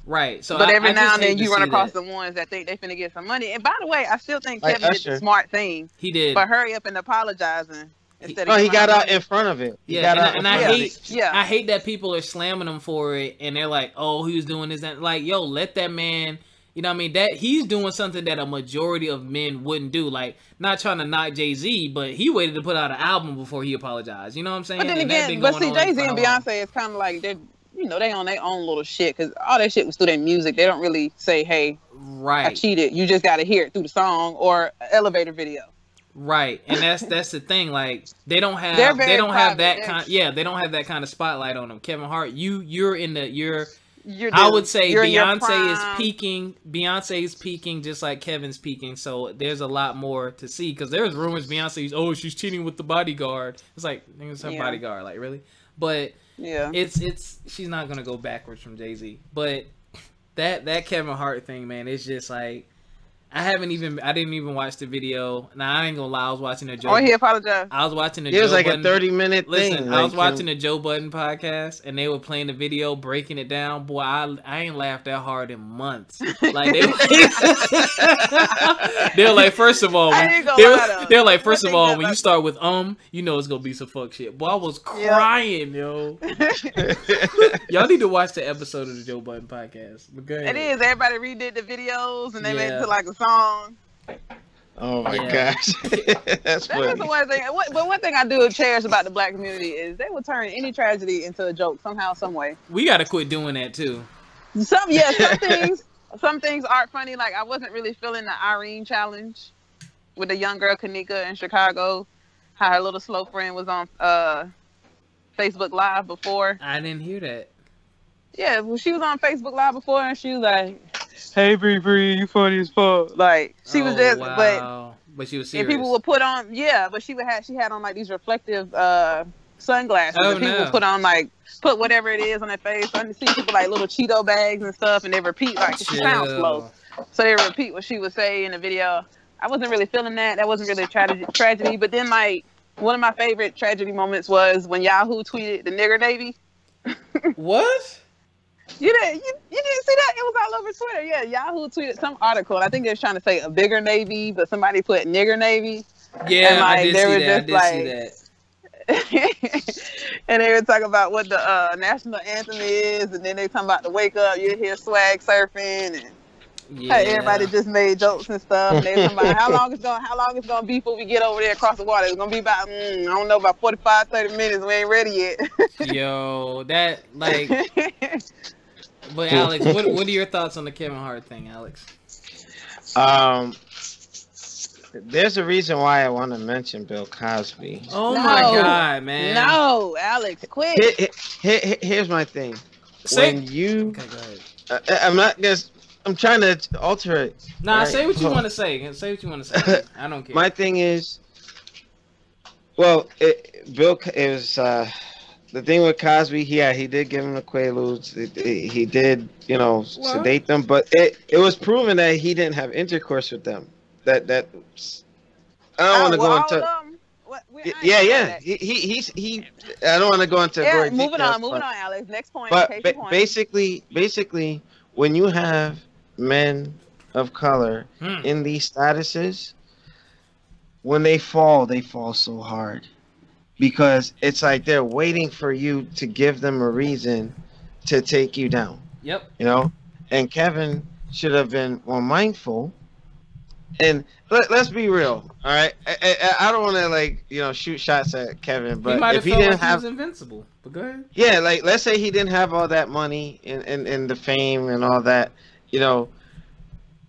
Right. So, but every now and then you run across the ones that think they finna get some money. And by the way, I still think Kevin did the smart thing. He did. But hurry up and apologizing instead of. Oh, he got out in front of it. Yeah, and I hate that people are slamming him for it, and they're like, "Oh, he was doing this." And like, yo, let that man. You know what I mean? That he's doing something that a majority of men wouldn't do. Like, not trying to knock Jay-Z, but he waited to put out an album before he apologized. You know what I'm saying? But then again, see, Jay-Z and Beyonce is kind of like they're. You know, they on their own little shit because all that shit was through their music. They don't really say, hey, right, I cheated. You just got to hear it through the song or an elevator video. Right. And that's the thing. Like, they don't have that kind of spotlight on them. Kevin Hart, Beyonce is peaking. Beyonce is peaking just like Kevin's peaking. So there's a lot more to see because there's rumors Beyonce's, oh, she's cheating with the bodyguard. It's like, it's her bodyguard. Like, really? But yeah, it's she's not gonna go backwards from Jay-Z. But that Kevin Hart thing, man, it's just like I didn't even watch the video. Now I ain't gonna lie, I was watching a Joe. Oh, he apologized. I was watching It was like a 30-minute thing. Listen, I was watching the Joe Budden podcast, and they were playing the video, breaking it down. Boy, I ain't laughed that hard in months. Like they're like, first of all, when you start with you know it's gonna be some fuck shit. Boy, I was crying, yo. Y'all need to watch the episode of the Joe Budden podcast. But go ahead. It is. Everybody redid the videos, and they made it to like a song. Oh my gosh, that's funny. But one thing I do cherish about the black community is they will turn any tragedy into a joke somehow, some way. We gotta quit doing that too. Some things aren't funny. Like I wasn't really feeling the Irene challenge with the young girl Kanika in Chicago. How her little slow friend was on Facebook Live before. I didn't hear that. Yeah, well, she was on Facebook Live before, and she was like, hey, Bree, you funny as fuck. Like, she was just, wow. But she was serious. And people would put on, but she had on like these reflective sunglasses. Oh, and people would put whatever it is on their face. So I see people like little Cheeto bags and stuff, and they repeat, like, she sounds slow. So they repeat what she would say in the video. I wasn't really feeling that. That wasn't really a tragedy. But then, like, one of my favorite tragedy moments was when Yahoo tweeted the nigger Navy. What? You didn't see that? It was all over Twitter. Yeah, Yahoo tweeted some article. I think they were trying to say a bigger Navy, but somebody put nigger Navy. Yeah, and like, I did see that. And they were talking about what the national anthem is, and then they talking about the wake up. You hear swag surfing, and everybody just made jokes and stuff. And they were talking about how long it's gonna be before we get over there across the water. It's gonna be about about 45, 30 minutes. We ain't ready yet. Yo, that like. But Alex, what are your thoughts on the Kevin Hart thing, Alex? There's a reason why I want to mention Bill Cosby. Oh my God, man! No, Alex, quit. Here's my thing. Okay, go ahead. I'm not just. I'm trying to alter it. Nah, right? Say what you want to say. Say what you want to say. I don't care. My thing is, the thing with Cosby, he did give him the Quaaludes. He did, sedate them, but it was proven that he didn't have intercourse with them. I don't want to go into. He's I don't want to go into great details. Moving on, Alex. Next point. But basically, when you have men of color in these statuses, when they fall so hard, because it's like they're waiting for you to give them a reason to take you down. Yep. You know, and Kevin should have been more mindful. And let's be real, all right? I don't want to, like, you know, shoot shots at Kevin, but if he didn't like have, he was invincible. But go ahead. Yeah, like, let's say he didn't have all that money and the fame and all that, you know,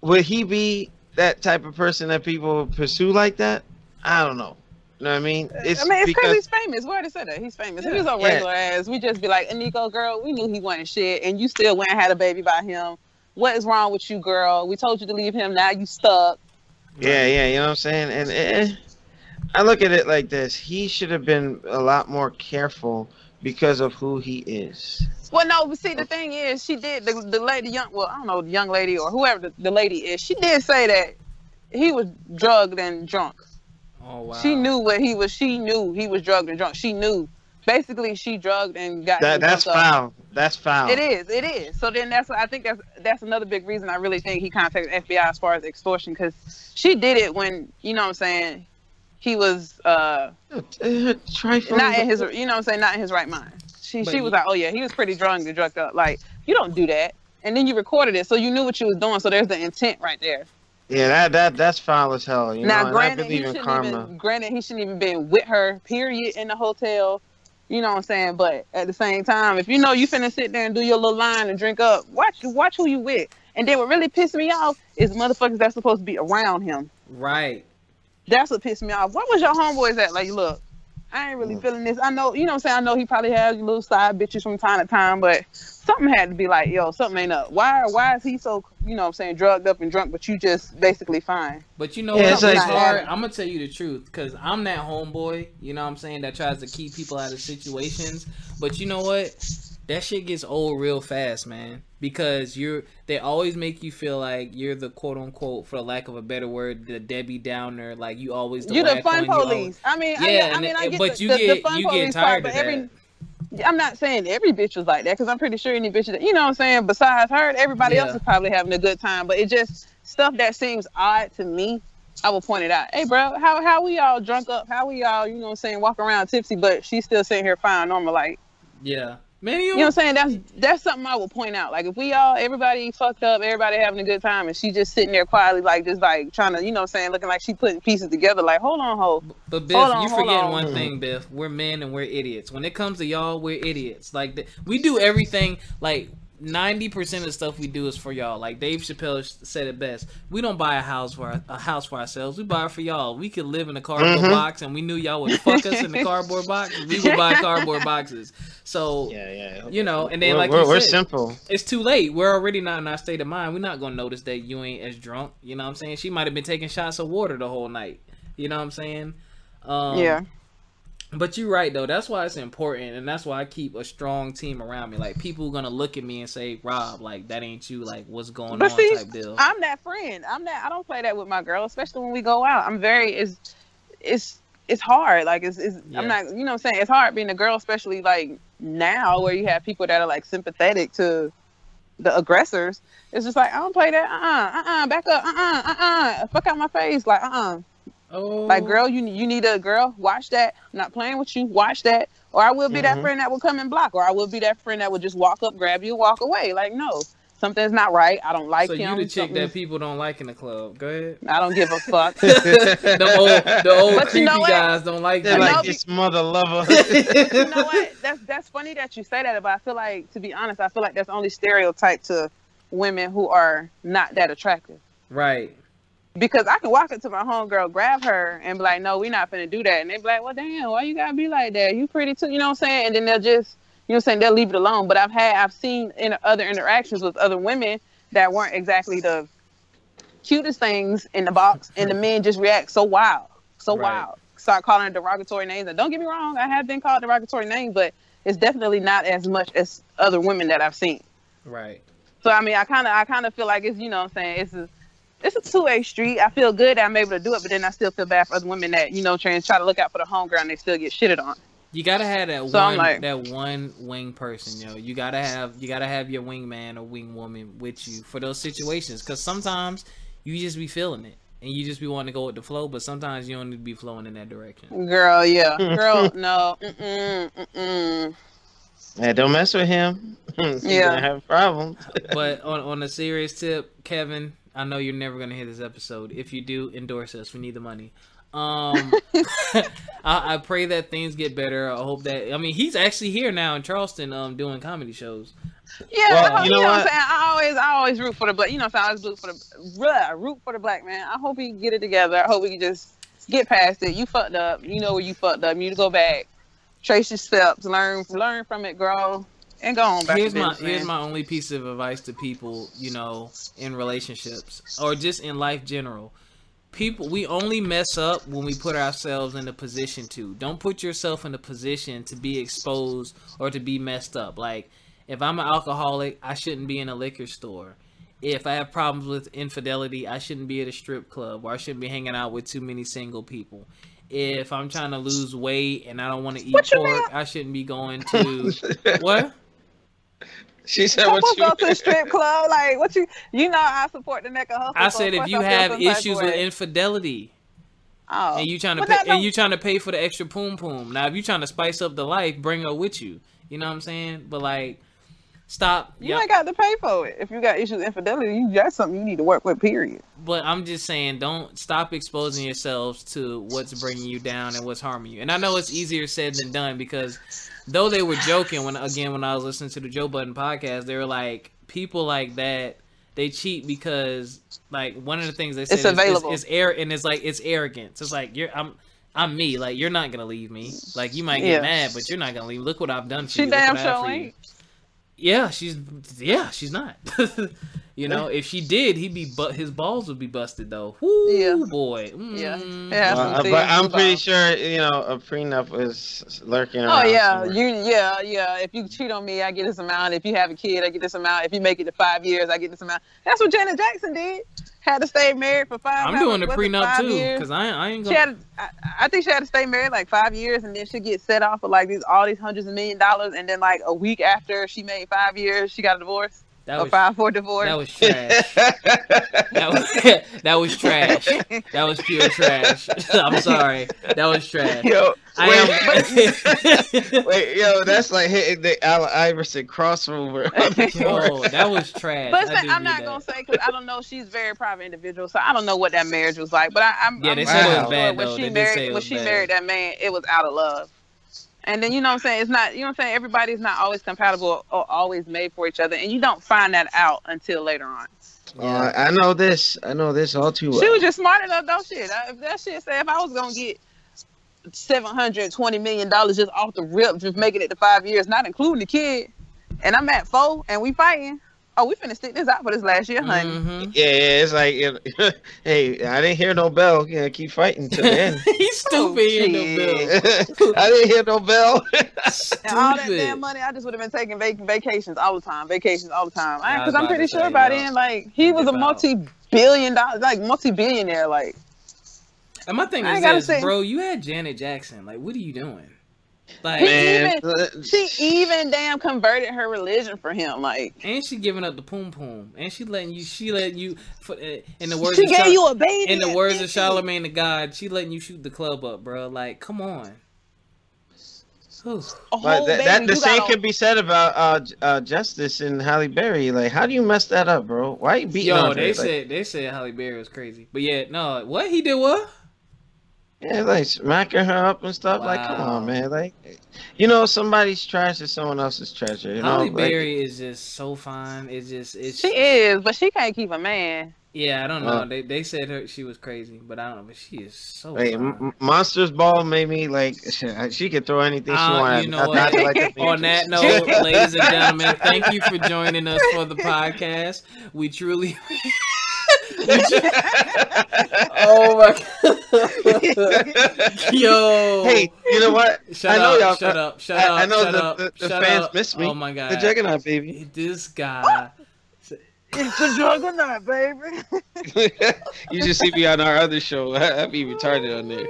would he be that type of person that people pursue like that? I don't know. You know what I mean? It's because he's famous. We already said that. He's famous. Yeah. He was a regular ass. We just be like, Anico, girl, we knew he wasn't shit, and you still went and had a baby by him. What is wrong with you, girl? We told you to leave him. Now you stuck. Yeah, you know what I'm saying? And I look at it like this. He should have been a lot more careful because of who he is. Well, no, but see, the thing is, she did, the young lady or whoever the lady is, she did say that he was drugged and drunk. Oh, wow. She knew he was drugged and drunk. She knew. Basically, she drugged and got that's foul. That's foul. It is. So then I think that's another big reason I really think he contacted the FBI as far as extortion, because she did it when, you know what I'm saying, he was not in his right mind. She was like, oh yeah, he was pretty drunk and drugged up. Like, you don't do that. And then you recorded it, so you knew what you was doing. So there's the intent right there. Yeah, that's foul as hell. You know, granted, I believe in karma. Granted, he shouldn't even been with her. Period. In the hotel. You know what I'm saying? But at the same time, if you know you finna sit there and do your little line and drink up, watch who you with. And then what really pissed me off is motherfuckers that's supposed to be around him. Right. That's what pissed me off. What was your homeboys at? Like, look, I ain't really feeling this. I know, you know what I'm saying? I know he probably has little side bitches from time to time, but something had to be like, yo, something ain't up. Why is he so, you know what I'm saying, drugged up and drunk, but you just basically fine? But you know what? I'm going to tell you the truth, because I'm that homeboy, you know what I'm saying, that tries to keep people out of situations. But you know what? That shit gets old real fast, man, because they always make you feel like you're the quote-unquote, for lack of a better word, the Debbie Downer. Like, you always the you're the fun police. I get tired of that. I'm not saying every bitch was like that, because I'm pretty sure any bitch that, you know what I'm saying, besides her, everybody else is probably having a good time. But it just, stuff that seems odd to me, I will point it out. Hey, bro, how we all drunk up? How we all, you know what I'm saying, walk around tipsy, but she's still sitting here fine, normal, like. Yeah. You know what I'm saying? That's something I will point out. Like, if everybody fucked up, everybody having a good time, and she just sitting there quietly, like, just, like, trying to, you know what I'm saying, looking like she putting pieces together, like, hold on, ho. But, Biff, you forgetting one thing, Biff. We're men and we're idiots. When it comes to y'all, we're idiots. Like, we do everything, like, 90% of the stuff we do is for y'all. Like Dave Chappelle said it best. We don't buy a house for ourselves. We buy it for y'all. We could live in a cardboard box, and we knew y'all would fuck us in the cardboard box. We would buy cardboard boxes. So you know, and then we're simple. It's too late. We're already not in our state of mind. We're not gonna notice that you ain't as drunk. You know what I'm saying? She might have been taking shots of water the whole night. You know what I'm saying? But you're right, though. That's why it's important, and that's why I keep a strong team around me. Like, people are going to look at me and say, Rob, like, that ain't you. Like, what's going on type deal. I'm that friend. I don't play that with my girl, especially when we go out. I'm very... It's hard. Like, it's I'm not... You know what I'm saying? It's hard being a girl, especially, like, now, where you have people that are, like, sympathetic to the aggressors. It's just like, I don't play that. Back up. Fuck out my face. Like, Oh. Like, girl, you need a girl. Watch that. I'm not playing with you. Watch that. Or I will be that friend that will come and block. Or I will be that friend that will just walk up, grab you, walk away. Like, no, something's not right. I don't like him. So you the chick that people don't like in the club. Go ahead. I don't give a fuck. the old creepy guys don't like them. They're like this mother lover. But you know what? That's funny that you say that, but I feel like, to be honest, that's only stereotype to women who are not that attractive. Right. Because I can walk up to my homegirl, grab her, and be like, no, we're not finna do that. And they be like, well, damn, why you gotta be like that? You pretty too, you know what I'm saying? And then they'll just, you know what I'm saying, they'll leave it alone. But I've seen in other interactions with other women that weren't exactly the cutest things in the box, and the men just react so wild. Start calling her derogatory names. And don't get me wrong, I have been called derogatory names, but it's definitely not as much as other women that I've seen. Right. So, I mean, I kind of feel like it's, you know what I'm saying, it's it's a two-way street. I feel good that I'm able to do it, but then I still feel bad for other women that, you know, try to look out for the homegirl and they still get shitted on. You gotta have that one wing person, yo. You gotta have your wingman or wingwoman with you for those situations, because sometimes you just be feeling it and you just be wanting to go with the flow, but sometimes you don't need to be flowing in that direction. Girl, yeah, girl, no, Yeah, don't mess with him. Yeah, gonna have problems. But on a serious tip, Kevin, I know you're never gonna hear this episode. If you do, endorse us. We need the money. I pray that things get better. I hope that, I mean, he's actually here now in Charleston, doing comedy shows. Yeah, well, you know what I'm saying? I always root for the black. You know, so I always root for the black man. I hope he can get it together. I hope we can just get past it. You fucked up. You know where you fucked up. You need to go back, trace your steps, learn from it, grow, and go on back. Here's my only piece of advice to people, you know, in relationships or just in life general. People, we only mess up when we put ourselves in a position to. Don't put yourself in a position to be exposed or to be messed up. Like, if I'm an alcoholic, I shouldn't be in a liquor store. If I have problems with infidelity, I shouldn't be at a strip club, or I shouldn't be hanging out with too many single people. If I'm trying to lose weight and I don't want to eat pork, I shouldn't be going to... What? She said, "What you go to a strip club? Like, what you? You know, I support the neck of hustle." I said, "If you have issues with infidelity, and you trying to pay for the extra poom poom. Now, if you trying to spice up the life, bring her with you. You know what I'm saying? But like, stop. You ain't got to pay for it. If you got issues with infidelity, you got something you need to work with. Period. But I'm just saying, don't stop exposing yourselves to what's bringing you down and what's harming you. And I know it's easier said than done because." Though they were joking when I was listening to the Joe Budden podcast, they were like, people like that, they cheat because like one of the things they said it's arrogance. It's like I'm me, like you're not gonna leave me. Like you might get mad, but you're not gonna leave. Look what I've done for you. She damn sure ain't. Yeah, she's not. You know, if she did, his balls would be busted though. Woo, boy. Mm. Yeah. But I'm pretty sure, you know, a prenup is lurking around. Oh yeah, somewhere. If you cheat on me, I get this amount. If you have a kid, I get this amount. If you make it to 5 years, I get this amount. That's what Janet Jackson did. Had to stay married for 5 years. I'm doing the prenup too, because I ain't gonna. I think she had to stay married like 5 years, and then she get set off with like these hundreds of million dollars, and then like a week after she made 5 years, she got a divorce. A 5-4 divorce. That was trash. That was trash. That was pure trash. I'm sorry. That was trash. Yo, that's like hitting the Allen Iverson crossover. Oh, that was trash. But I'm not gonna say because I don't know. She's a very private individual, so I don't know what that marriage was like. But I'm it was bad though. When she married that man, it was out of love. And then, you know what I'm saying? It's not, you know what I'm saying? Everybody's not always compatible or always made for each other. And you don't find that out until later on. I know this all too well. She was just smart enough, though. Shit. If I was going to get $720 million just off the rip, just making it to 5 years, not including the kid, and I'm at 4 and we fighting. Oh, we finna stick this out for this last year, honey. Mm-hmm. Yeah, it's like, hey, I didn't hear no bell. Yeah, keep fighting till the end. He's stupid. I didn't hear no bell. And all that damn money, I just would have been taking vacations all the time. Because I'm pretty sure by then, like, he was a multi-billionaire. Like, and my thing is this, bro, you had Janet Jackson. Like, what are you doing? Like, she even damn converted her religion for him, like, and she giving up the poom poom, and she gave you a baby in the words of Charlemagne the God, she letting you shoot the club up, bro. Like, come on. The same could be said about Justice and Halle Berry. Like, how do you mess that up, bro? Why are you beating on her? They said Halle Berry was crazy, but yeah, no, what he did what. Yeah, like smacking her up and stuff. Wow. Like, come on, man. Like, you know, somebody's trash is someone else's treasure. You know, Halle Berry is just so fine. She is, but she can't keep a man. Yeah, I don't know. They said she was crazy, but I don't know. But she is so. Hey, Monsters Ball made me like she could throw anything she wanted. You know what? On that note, ladies and gentlemen, thank you for joining us for the podcast. We truly. Oh my god. Yo. Hey, you know what? Shut up. I know the fans miss me. Oh my god. The Juggernaut, baby. This guy. It's a juggernaut, baby. You should see me on our other show. I'd be retarded on there.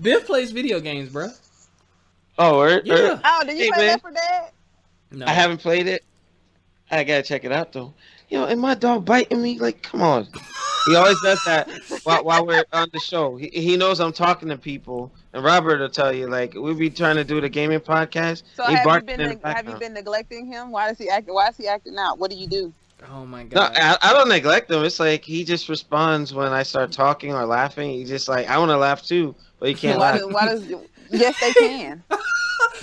Bill plays video games, bro. Oh, yeah. Oh, did you play that for Dad? No, I haven't played it. I gotta check it out though. You know, and my dog biting me. Like, come on. He always does that while we're on the show. He knows I'm talking to people, and Robert will tell you, like, we'll be trying to do the gaming podcast. So have you been neglecting him? Why is he acting out? What do you do? Oh my God. No, I don't neglect him. It's like he just responds when I start talking or laughing. He's just like, I want to laugh too, but he can't laugh. Yes, they can.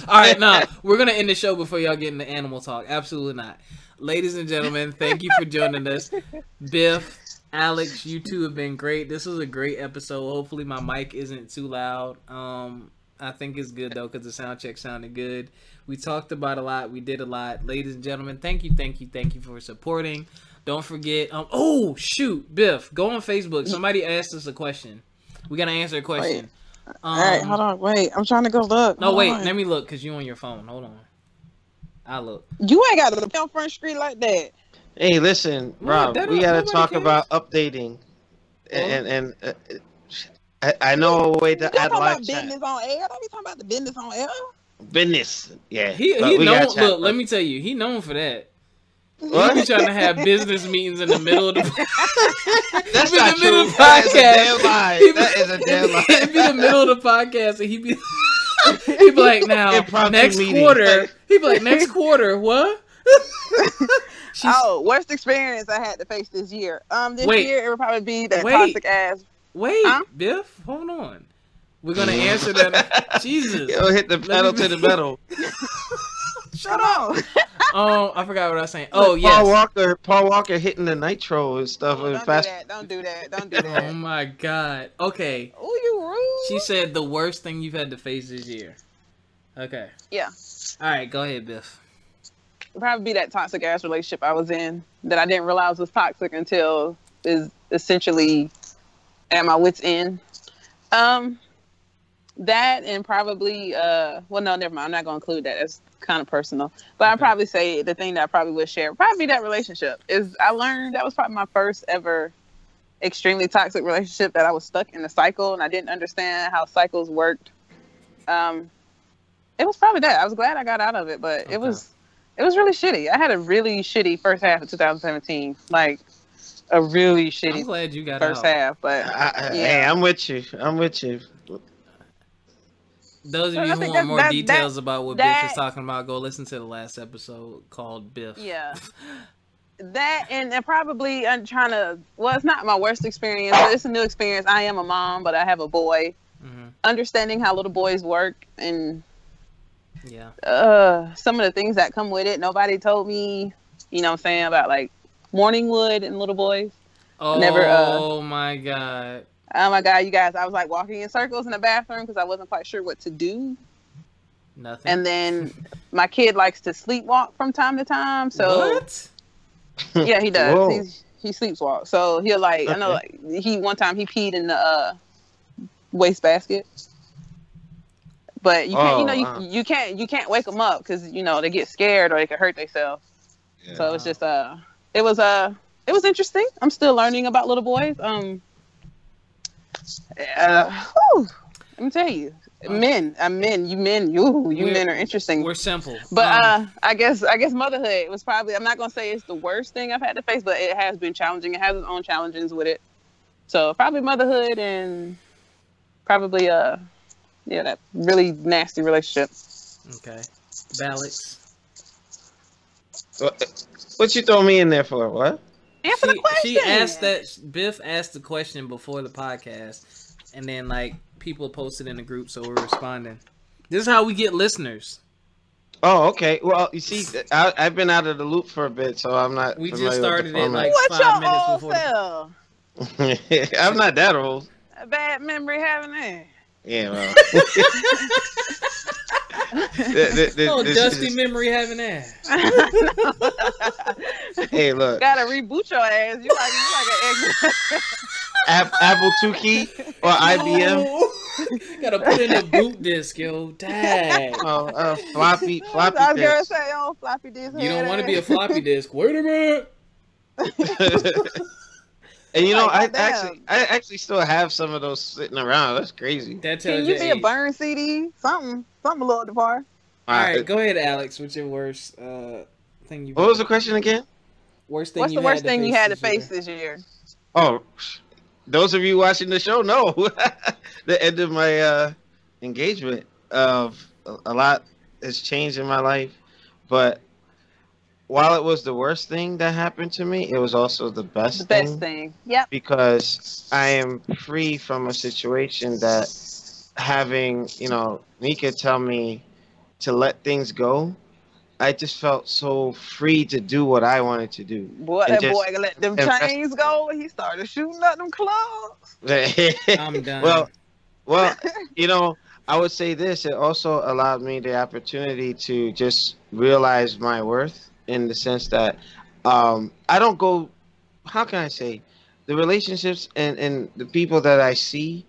All right, now we're gonna end the show before y'all get into animal talk. Absolutely not, ladies and gentlemen. Thank you for joining us, Biff, Alex. You two have been great. This was a great episode. Hopefully, my mic isn't too loud. I think it's good though because the sound check sounded good. We talked about a lot. We did a lot, ladies and gentlemen. Thank you for supporting. Don't forget. Oh shoot, Biff, go on Facebook. Somebody asked us a question. We gotta answer a question. Wait. All right, hold on, wait. I'm trying to go look. No, wait, let me look because you on your phone. Hold on, I'll look. You ain't got to look on front street like that. Hey, listen, Rob, we got to talk about updating, and I know a way to add live chat. Business on air. Don't be talking about the business on air. Business, yeah. He known. Look, let me tell you, he known for that. What? You trying to have business meetings in the middle of the That's not true. Of the podcast. That is a damn lie. It'd be the middle of the podcast and he'd be like, now, next quarter. He'd be like, next quarter, what? Worst experience I had to face this year. This year it would probably be that toxic ass. Wait, huh? Biff, hold on. We're going to answer that. Jesus. Yo, hit the pedal to the metal. Shut up. I forgot what I was saying. Oh, yes. Paul Walker hitting the nitro and stuff. Oh, don't do that. Oh, my God. Okay. Oh, you rude. She said the worst thing you've had to face this year. Okay. Yeah. All right. Go ahead, Biff. It'd probably be that toxic-ass relationship I was in that I didn't realize was toxic until is essentially at my wit's end. That and probably, no, never mind. I'm not going to include that. That's kind of personal, but I'd probably say the thing that I probably would share probably that relationship is I learned that was probably my first ever extremely toxic relationship that I was stuck in the cycle and I didn't understand how cycles worked. It was probably that. I was glad I got out of it, but it was really shitty. I had a really shitty first half of 2017, like a really shitty I'm glad you got first out. Half, but yeah. Hey, I'm with you. Those of you who want more details about what Biff is talking about, go listen to the last episode called Biff. Yeah. That and probably I'm trying to... Well, it's not my worst experience. But it's a new experience. I am a mom, but I have a boy. Mm-hmm. Understanding how little boys work and some of the things that come with it. Nobody told me, you know what I'm saying, about like morning wood and little boys. Oh, my God. Oh my God, you guys, I was like walking in circles in the bathroom because I wasn't quite sure what to do. Nothing. And then my kid likes to sleepwalk from time to time. So what? Yeah, he does. He sleepwalks. So he'll like, okay. I know like, one time he peed in the wastebasket. But you can't, you can't wake them up because, you know, they get scared or they could hurt themselves. Yeah. So it's just, it was interesting. I'm still learning about little boys. Let me tell you, men are interesting. We're simple, but I guess motherhood was probably. I'm not gonna say it's the worst thing I've had to face, but it has been challenging. It has its own challenges with it. So probably motherhood and probably that really nasty relationship. Okay, Alex, what you throw me in there for? What? Answer the question. She asked that. Biff asked the question before the podcast, and then like people posted in the group, so we're responding. This is how we get listeners. Oh, okay. Well, you see, I've been out of the loop for a bit, so I'm not. We just started it like 5 minutes before. I'm not that old. A bad memory having it. Yeah. Well. Memory having ass. Hey, look. Gotta reboot your ass. You like an egg. Apple 2Key or IBM. Gotta put in a boot disc, yo. Dang. Floppy disc. I was gonna say, floppy disc. You don't want to be a floppy disc. Wait a minute. And you know, like, I actually still have some of those sitting around. That's crazy. That tells you. Can you be a burn CD? Something a little to par. All right, go ahead, Alex. What's your worst thing you? What was the question again? What's the worst thing you had to face this year? Oh, those of you watching the show know the end of my engagement. A lot has changed in my life, but while it was the worst thing that happened to me, it was also the best thing. Yep. Because I am free from a situation that having, Nika tell me to let things go, I just felt so free to do what I wanted to do. Boy, that boy let them chains go. He started shooting at them clothes. I'm done. Well, I would say this. It also allowed me the opportunity to just realize my worth. In the sense that I don't go, how can I say, the relationships and the people that I see,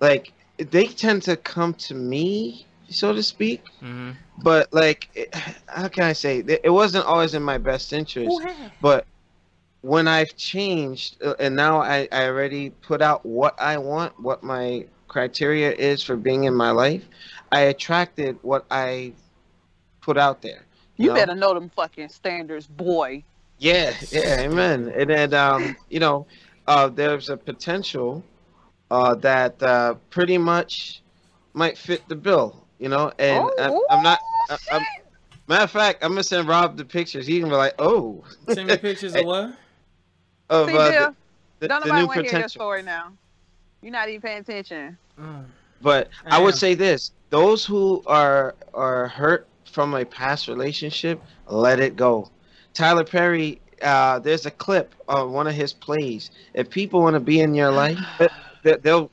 like, they tend to come to me, so to speak. Mm-hmm. But, like, how can I say, it wasn't always in my best interest. Wow. But when I've changed, and now I already put out what I want, what my criteria is for being in my life, I attracted what I put out there. You better know them fucking standards, boy. Yeah, amen. And then, there's a potential that pretty much might fit the bill, And I'm not. Matter of fact, I'm gonna send Rob the pictures. He can be like, "Oh, send me pictures of what?" Of don't nobody want to hear this story now. You're not even paying attention. But I would say this: those who are hurt from a past relationship, let it go. Tyler Perry, there's a clip of one of his plays. If people want to be in your life, they'll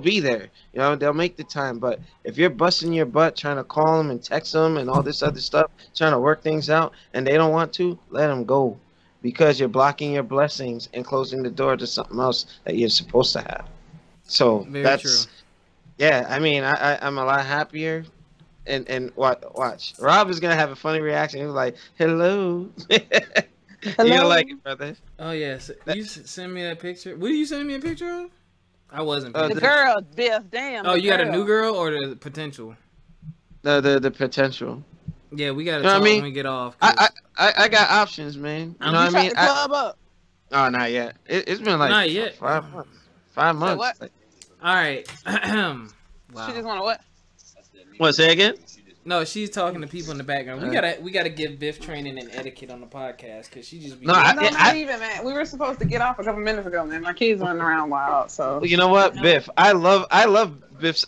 be there. They'll make the time. But if you're busting your butt trying to call them and text them and all this other stuff, trying to work things out, and they don't want to, let them go, because you're blocking your blessings and closing the door to something else that you're supposed to have. So Very true. Yeah. I mean, I'm a lot happier. And watch. Rob is gonna have a funny reaction. He was like, "Hello." Hello. You don't like it, brother? Oh yes. Yeah. You send me that picture. What did you send me a picture of? I wasn't. The girl, Biff. Damn. Oh, you got a new girl or the potential? The potential. Yeah, we gotta talk when we get off. I got options, man. You know what I mean? Club up. Oh, not yet. It's been like not yet. 5 months. 5 months. What? Like, all right. Wow. She just wanna what? What, say again? No, she's talking to people in the background. We gotta give Biff training and etiquette on the podcast, because she just be... No, not even, man. We were supposed to get off a couple minutes ago, man. My kids running around wild, so... You know what, Biff? I love Biff's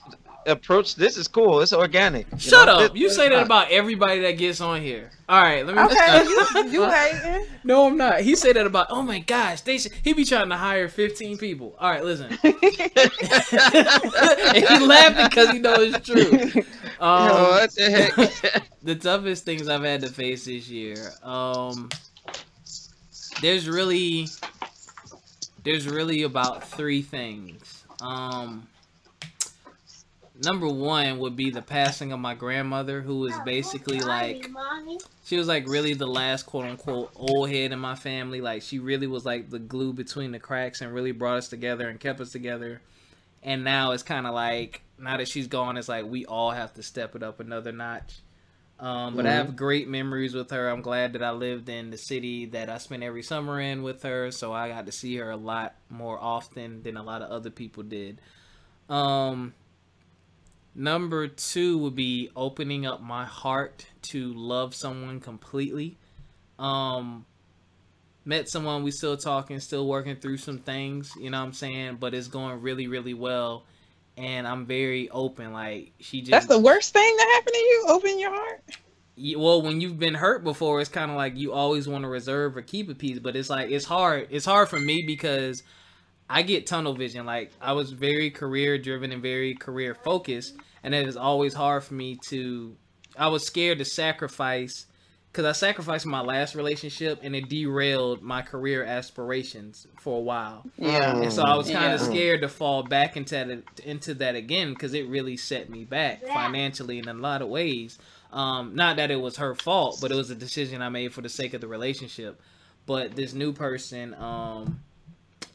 approach. This is cool. It's organic. Shut up. You say that about everybody that gets on here. All right, let me... Okay, you hating? No, I'm not. He said that about... Oh, my gosh. He be trying to hire 15 people. All right, listen. And he laughed because he knows it's true. What the heck? The toughest things I've had to face this year. There's really about three things. Number one would be the passing of my grandmother, who was basically like, she was like really the last quote unquote old head in my family. Like, she really was like the glue between the cracks and really brought us together and kept us together. And now it's kind of like, now that she's gone, it's like we all have to step it up another notch. But I have great memories with her. I'm glad that I lived in the city that I spent every summer in with her, so I got to see her a lot more often than a lot of other people did. Number two would be opening up my heart to love someone completely. Met someone, we still talking, still working through some things, you know what I'm saying? But it's going really, really well. And I'm very open. Like, she just... That's the worst thing that happened to you? Open your heart? Well, when you've been hurt before, it's kind of like you always want to reserve or keep a piece. But it's like, it's hard. It's hard for me because... I get tunnel vision. Like, I was very career driven and very career focused, and it was always hard for me to... I was scared to sacrifice, because I sacrificed my last relationship and it derailed my career aspirations for a while. Yeah. And so I was kind of scared to fall back into that again, because it really set me back financially in a lot of ways. Not that it was her fault, but it was a decision I made for the sake of the relationship. But this new person,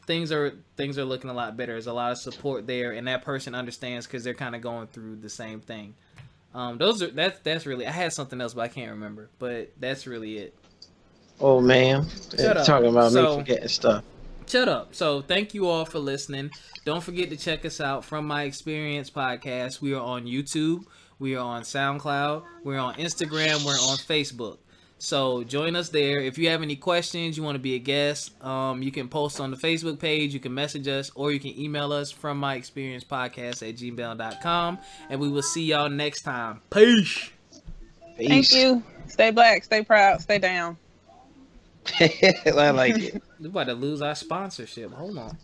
things are looking a lot better. There's a lot of support there, and that person understands because they're kind of going through the same thing. That's really. I had something else, but I can't remember. But that's really it. Oh man, talking about me forgetting stuff. Shut up. So thank you all for listening. Don't forget to check us out. From My Experience Podcast. We are on YouTube. We are on SoundCloud. We're on Instagram. We're on Facebook. So join us there. If you have any questions, you want to be a guest, you can post on the Facebook page, you can message us, or you can email us from myexperiencepodcast@gmail.com. And we will see y'all next time. Peace. Peace. Thank you. Stay black, stay proud, stay down. I like it. We're about to lose our sponsorship. Hold on.